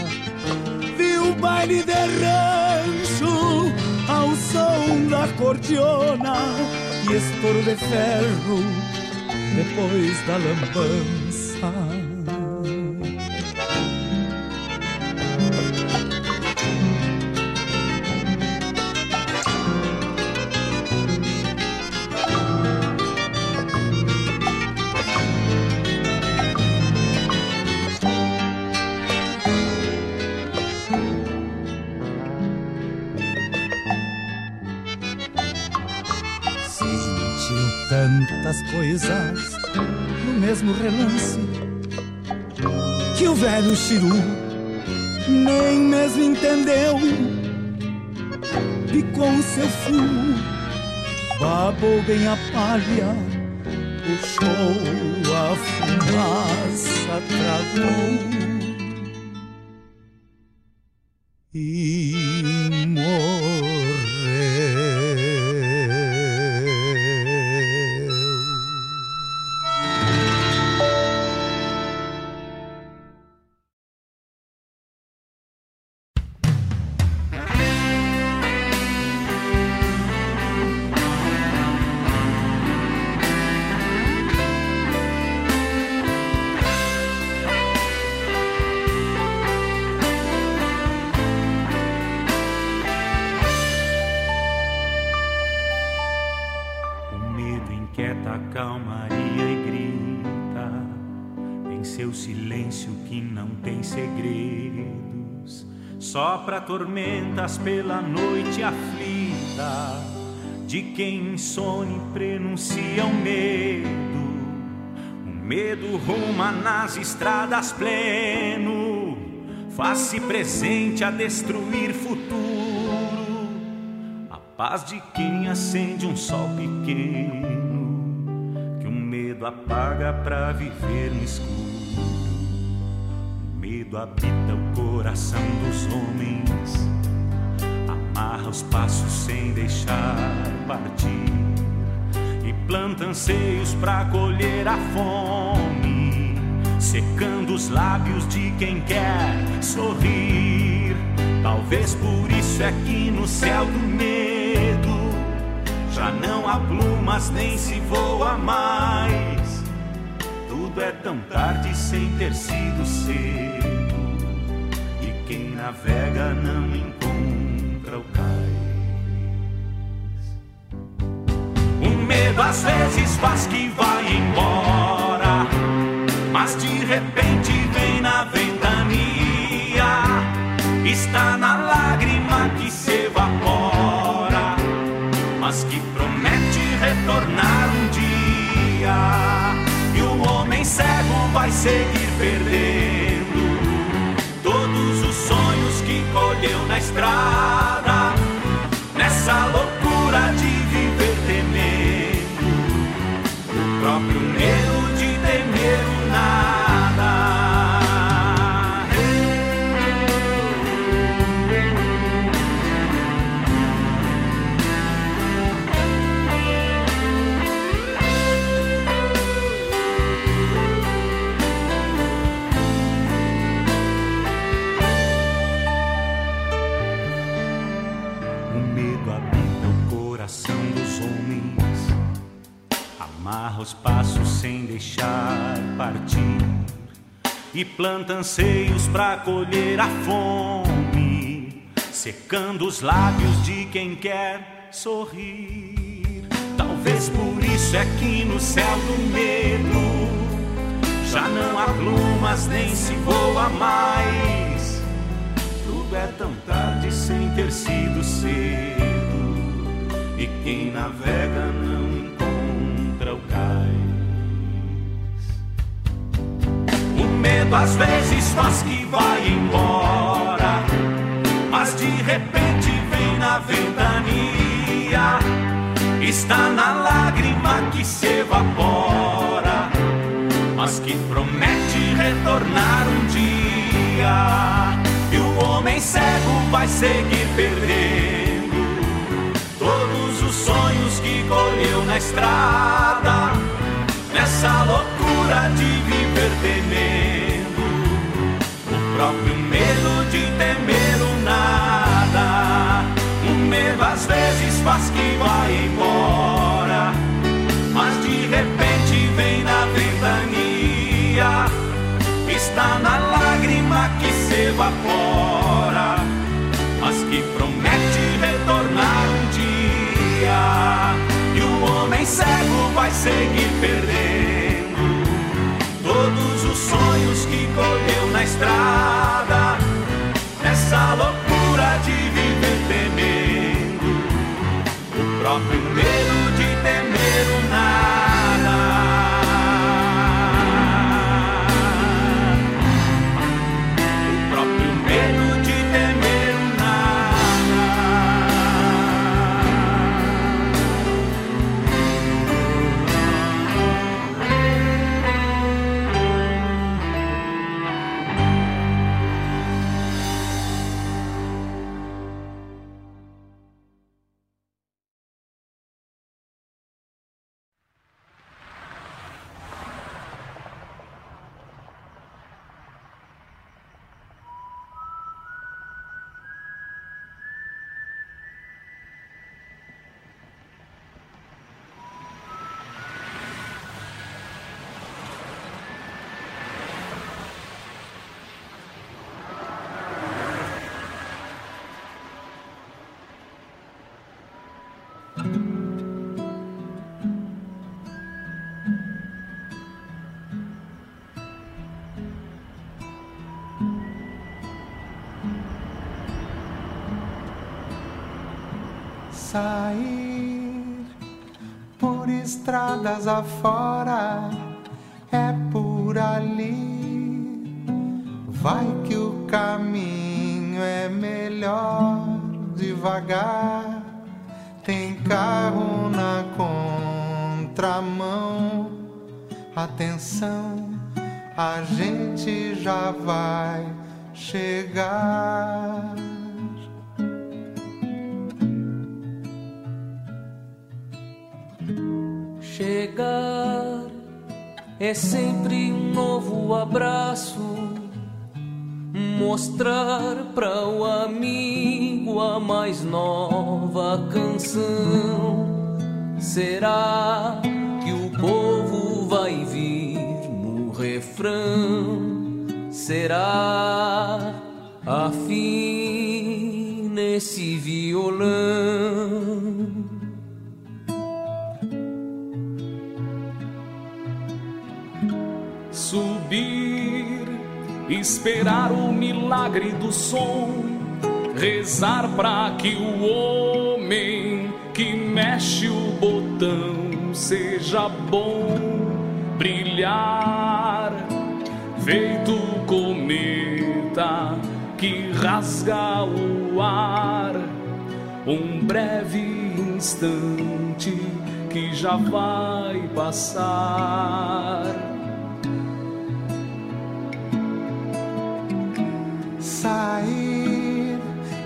Viu o baile de rancho ao som da cordiona e estouro de ferro depois da lambança. Tantas coisas no mesmo relance que o velho Chiru nem mesmo entendeu. Picou o seu fumo, babou bem a palha, puxou a fumaça, travou e morreu. Sopra tormentas pela noite aflita, de quem insone prenuncia o medo. O medo ruma nas estradas pleno, faz-se presente a destruir futuro. A paz de quem acende um sol pequeno, que o medo apaga pra viver no escuro. O medo habita o coração dos homens, amarra os passos sem deixar partir, e planta anseios pra colher a fome, secando os lábios de quem quer sorrir. Talvez por isso é que no céu do medo já não há plumas nem se voa mais. Tudo é tão tarde sem ter sido cedo, e quem navega não encontra o cais. O medo às vezes faz que vai embora, mas de repente vem na ventania. Está na lágrima que se evapora, mas que promete retornar um dia. Quem cego vai seguir perdendo todos os sonhos que colheu na estrada, nessa loucura de viver temendo o próprio medo de temer o nada. coração dos homens, amarra os passos sem deixar partir, e planta anseios pra colher a fome, secando os lábios de quem quer sorrir. Talvez por isso é que no céu do medo já não há plumas, nem se voa mais. Tudo é tão tarde sem ter sido cedo, e quem navega não encontra o cais. Medo às vezes faz que vai embora, mas de repente vem na ventania. Está na lágrima que se evapora, mas que promete retornar um dia. E o homem cego vai seguir perdendo todos os sonhos que colheu na estrada, nessa loucura de viver temendo o próprio medo de temer o nada. O medo às vezes faz que vai embora, mas de repente vem na ventania. Está na lágrima que se evapora, mas que promete retornar um dia. E o homem cego vai seguir perdendo todos os sonhos que colheu na estrada, nessa loucura de viver temendo o próprio medo de temer o nada. O próprio medo de temer o sair por estradas afora, é por ali, vai que o caminho é melhor devagar. Tem carro na contramão, atenção, a gente já vai chegar. Chegar é sempre um novo abraço, mostrar para o amigo a mais nova canção. Será que o povo vai vir no refrão? Será afim nesse violão? Subir, esperar o milagre do som, rezar pra que o homem que mexe o botão seja bom, brilhar feito cometa que rasga o ar, um breve instante que já vai passar. Sair,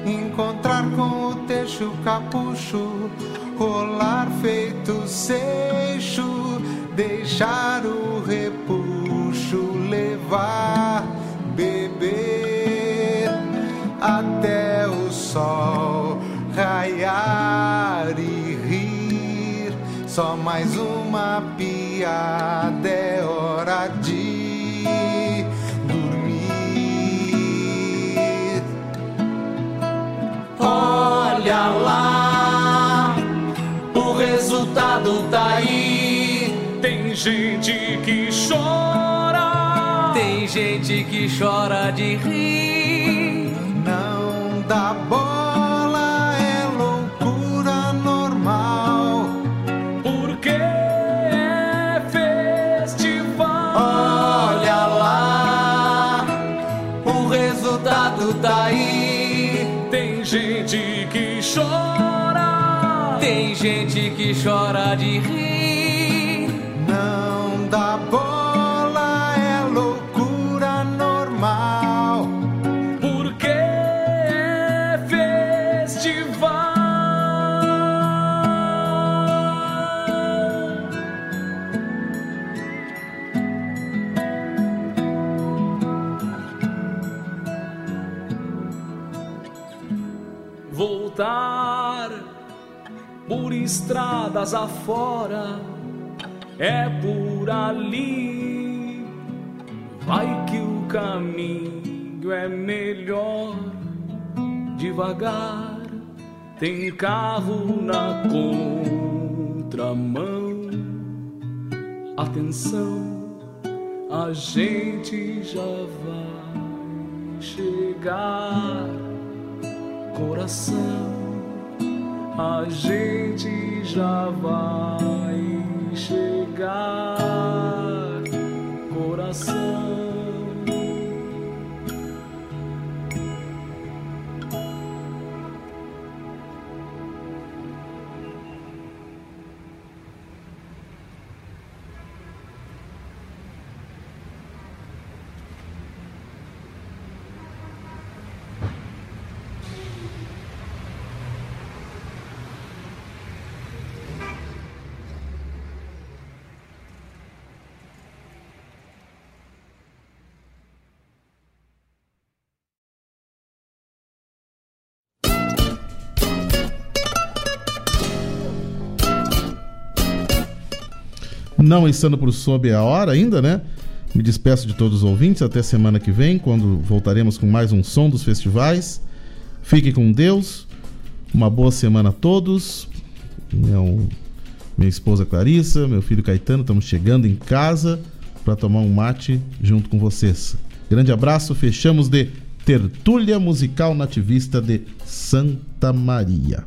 encontrar com o teixo capucho, rolar feito seixo, deixar o repuxo, levar, beber até o sol raiar e rir. Só mais uma piada, é hora de dormir. Olha lá, o resultado tá aí. Tem gente que chora, tem gente que chora de rir. Não dá bola. Chora, tem gente que chora de rir. Não dá bola, é loucura normal. Porque é festival. Voltar por estradas afora, é por ali, vai que o caminho é melhor. Devagar, tem carro na contramão. Atenção, a gente já vai chegar. Coração, a gente já vai chegar, coração. Não estando por sob a hora ainda, né? Me despeço de todos os ouvintes. Até semana que vem, quando voltaremos com mais um Som dos Festivais. Fique com Deus. Uma boa semana a todos. Meu, minha esposa Clarissa, meu filho Caetano, estamos chegando em casa para tomar um mate junto com vocês. Grande abraço. Fechamos de Tertúlia Musical Nativista de Santa Maria.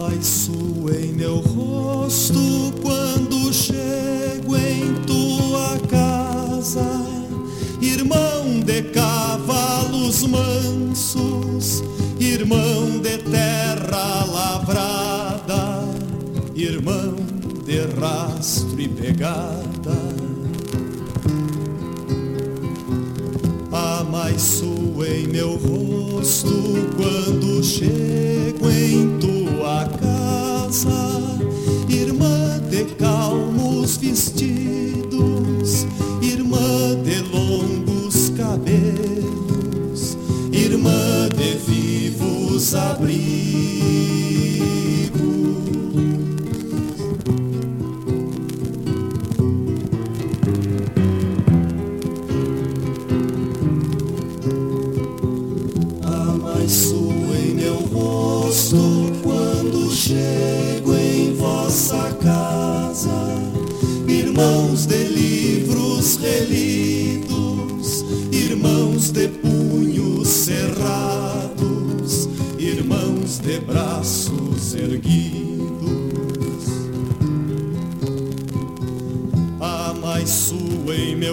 Mas suei meu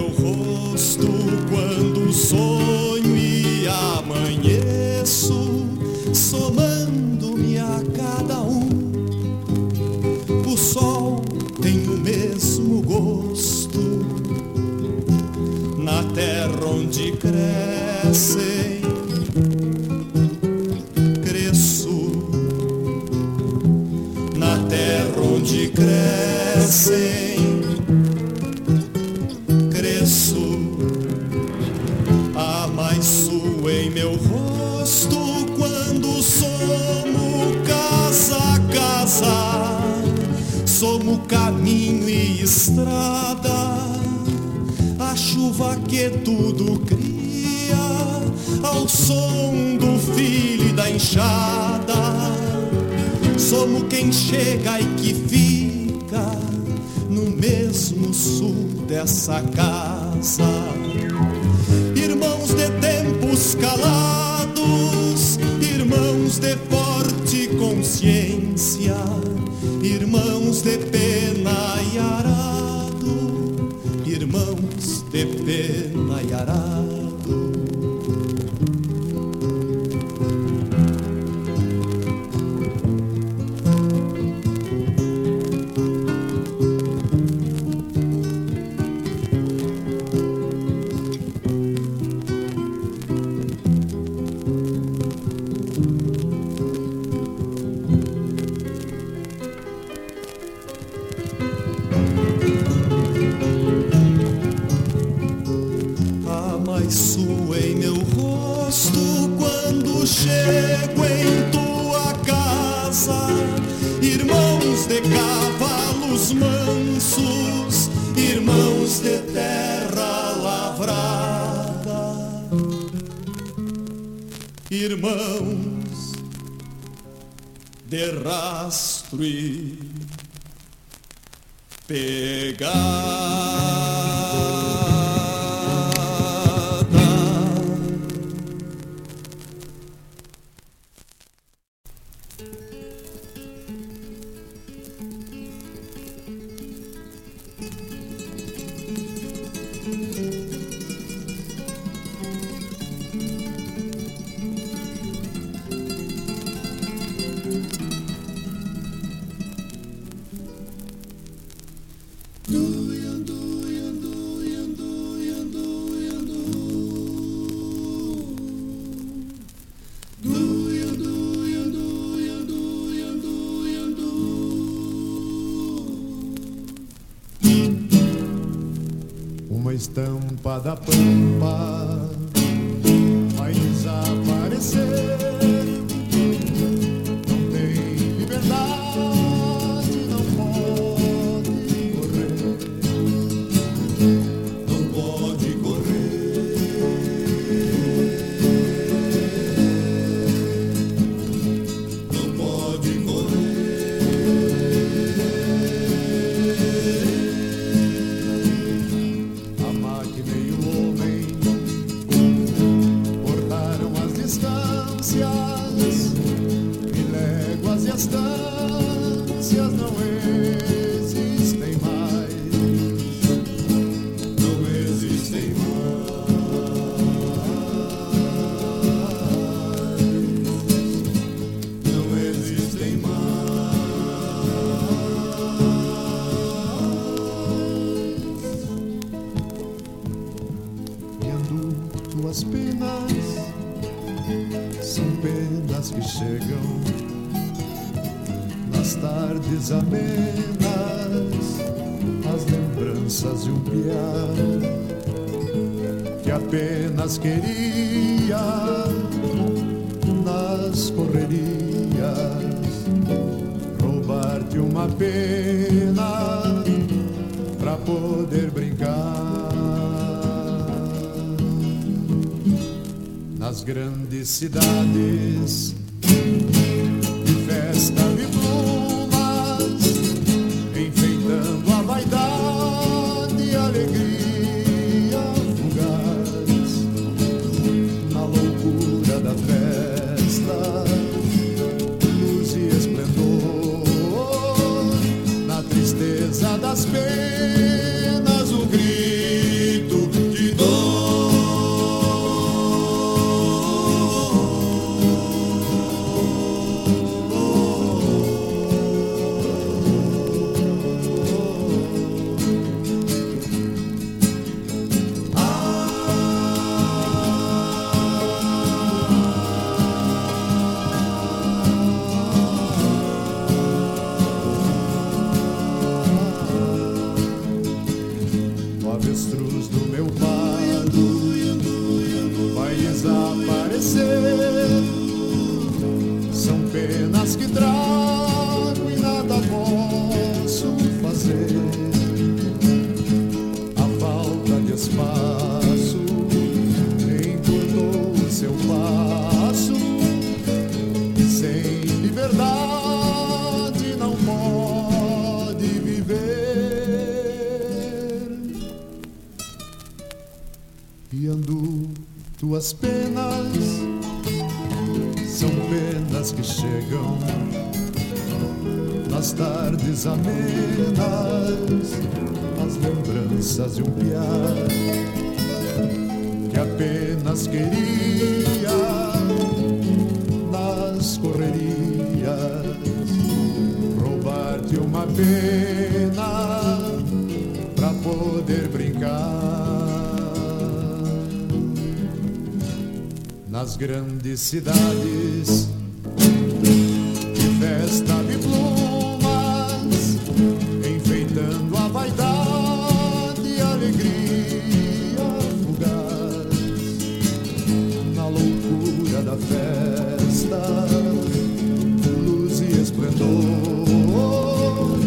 rosto quando sonho e rosto na terra onde crescem. Cresço na terra onde crescem. Cresço a mais sua em meu rosto quando somo casa a casa. Somo caminho e estrada, a chuva que tudo cria, ao som do filho e da enxada. Somo quem chega e que fica no mesmo sul dessa casa. Irmãos de tempos calados, irmãos de forte consciência, irmãos de pena e arado, irmãos de pena e arado. Irmãos de rastro e pegada. Estampa da pampa vai desaparecer. Não tem liberdade, não pode correr, não pode correr, não pode correr. E léguas e estâncias não existem mais, não existem mais, não existem mais. E ando tuas penas são penas que chegam nas tardes amenas, as lembranças de um piar que apenas queria nas correrias roubar-te uma pena pra poder brincar. Nas grandes cidades, de festa de plumas, enfeitando a vaidade e alegria fugaz. Na loucura da festa, luz e esplendor. Na tristeza das penas, o grito de dor. Oh, esmorecer. São penas que trago e nada posso fazer. A falta de espaço encurtou o seu passo e sem liberdade não pode viver. E ando tuas penas, são penas que chegam nas tardes amenas, as lembranças de um piar que apenas queria nas correrias roubar-te uma pena pra poder brincar. Nas grandes cidades, de festa de plumas, enfeitando a vaidade e alegria fugaz. Na loucura da festa, luz e esplendor.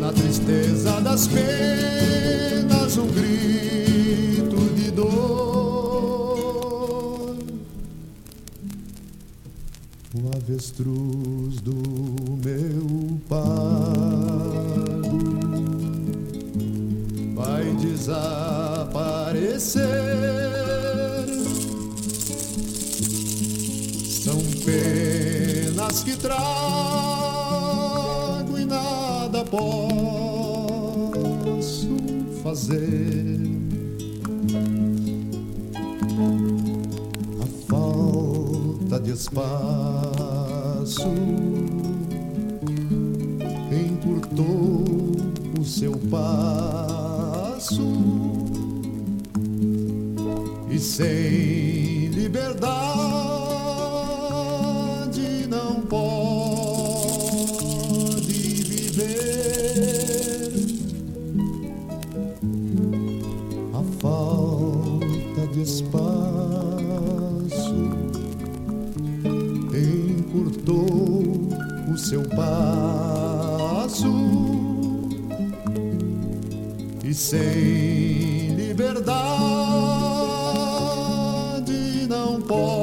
Na tristeza das penas, um grito de dor. O avestruz do meu pago vai desaparecer. São penas que trago e nada posso fazer. De espaço encurtou o seu passo e sem liberdade não pode viver. A falta de espaço encurtou o seu passo e sem liberdade não pode.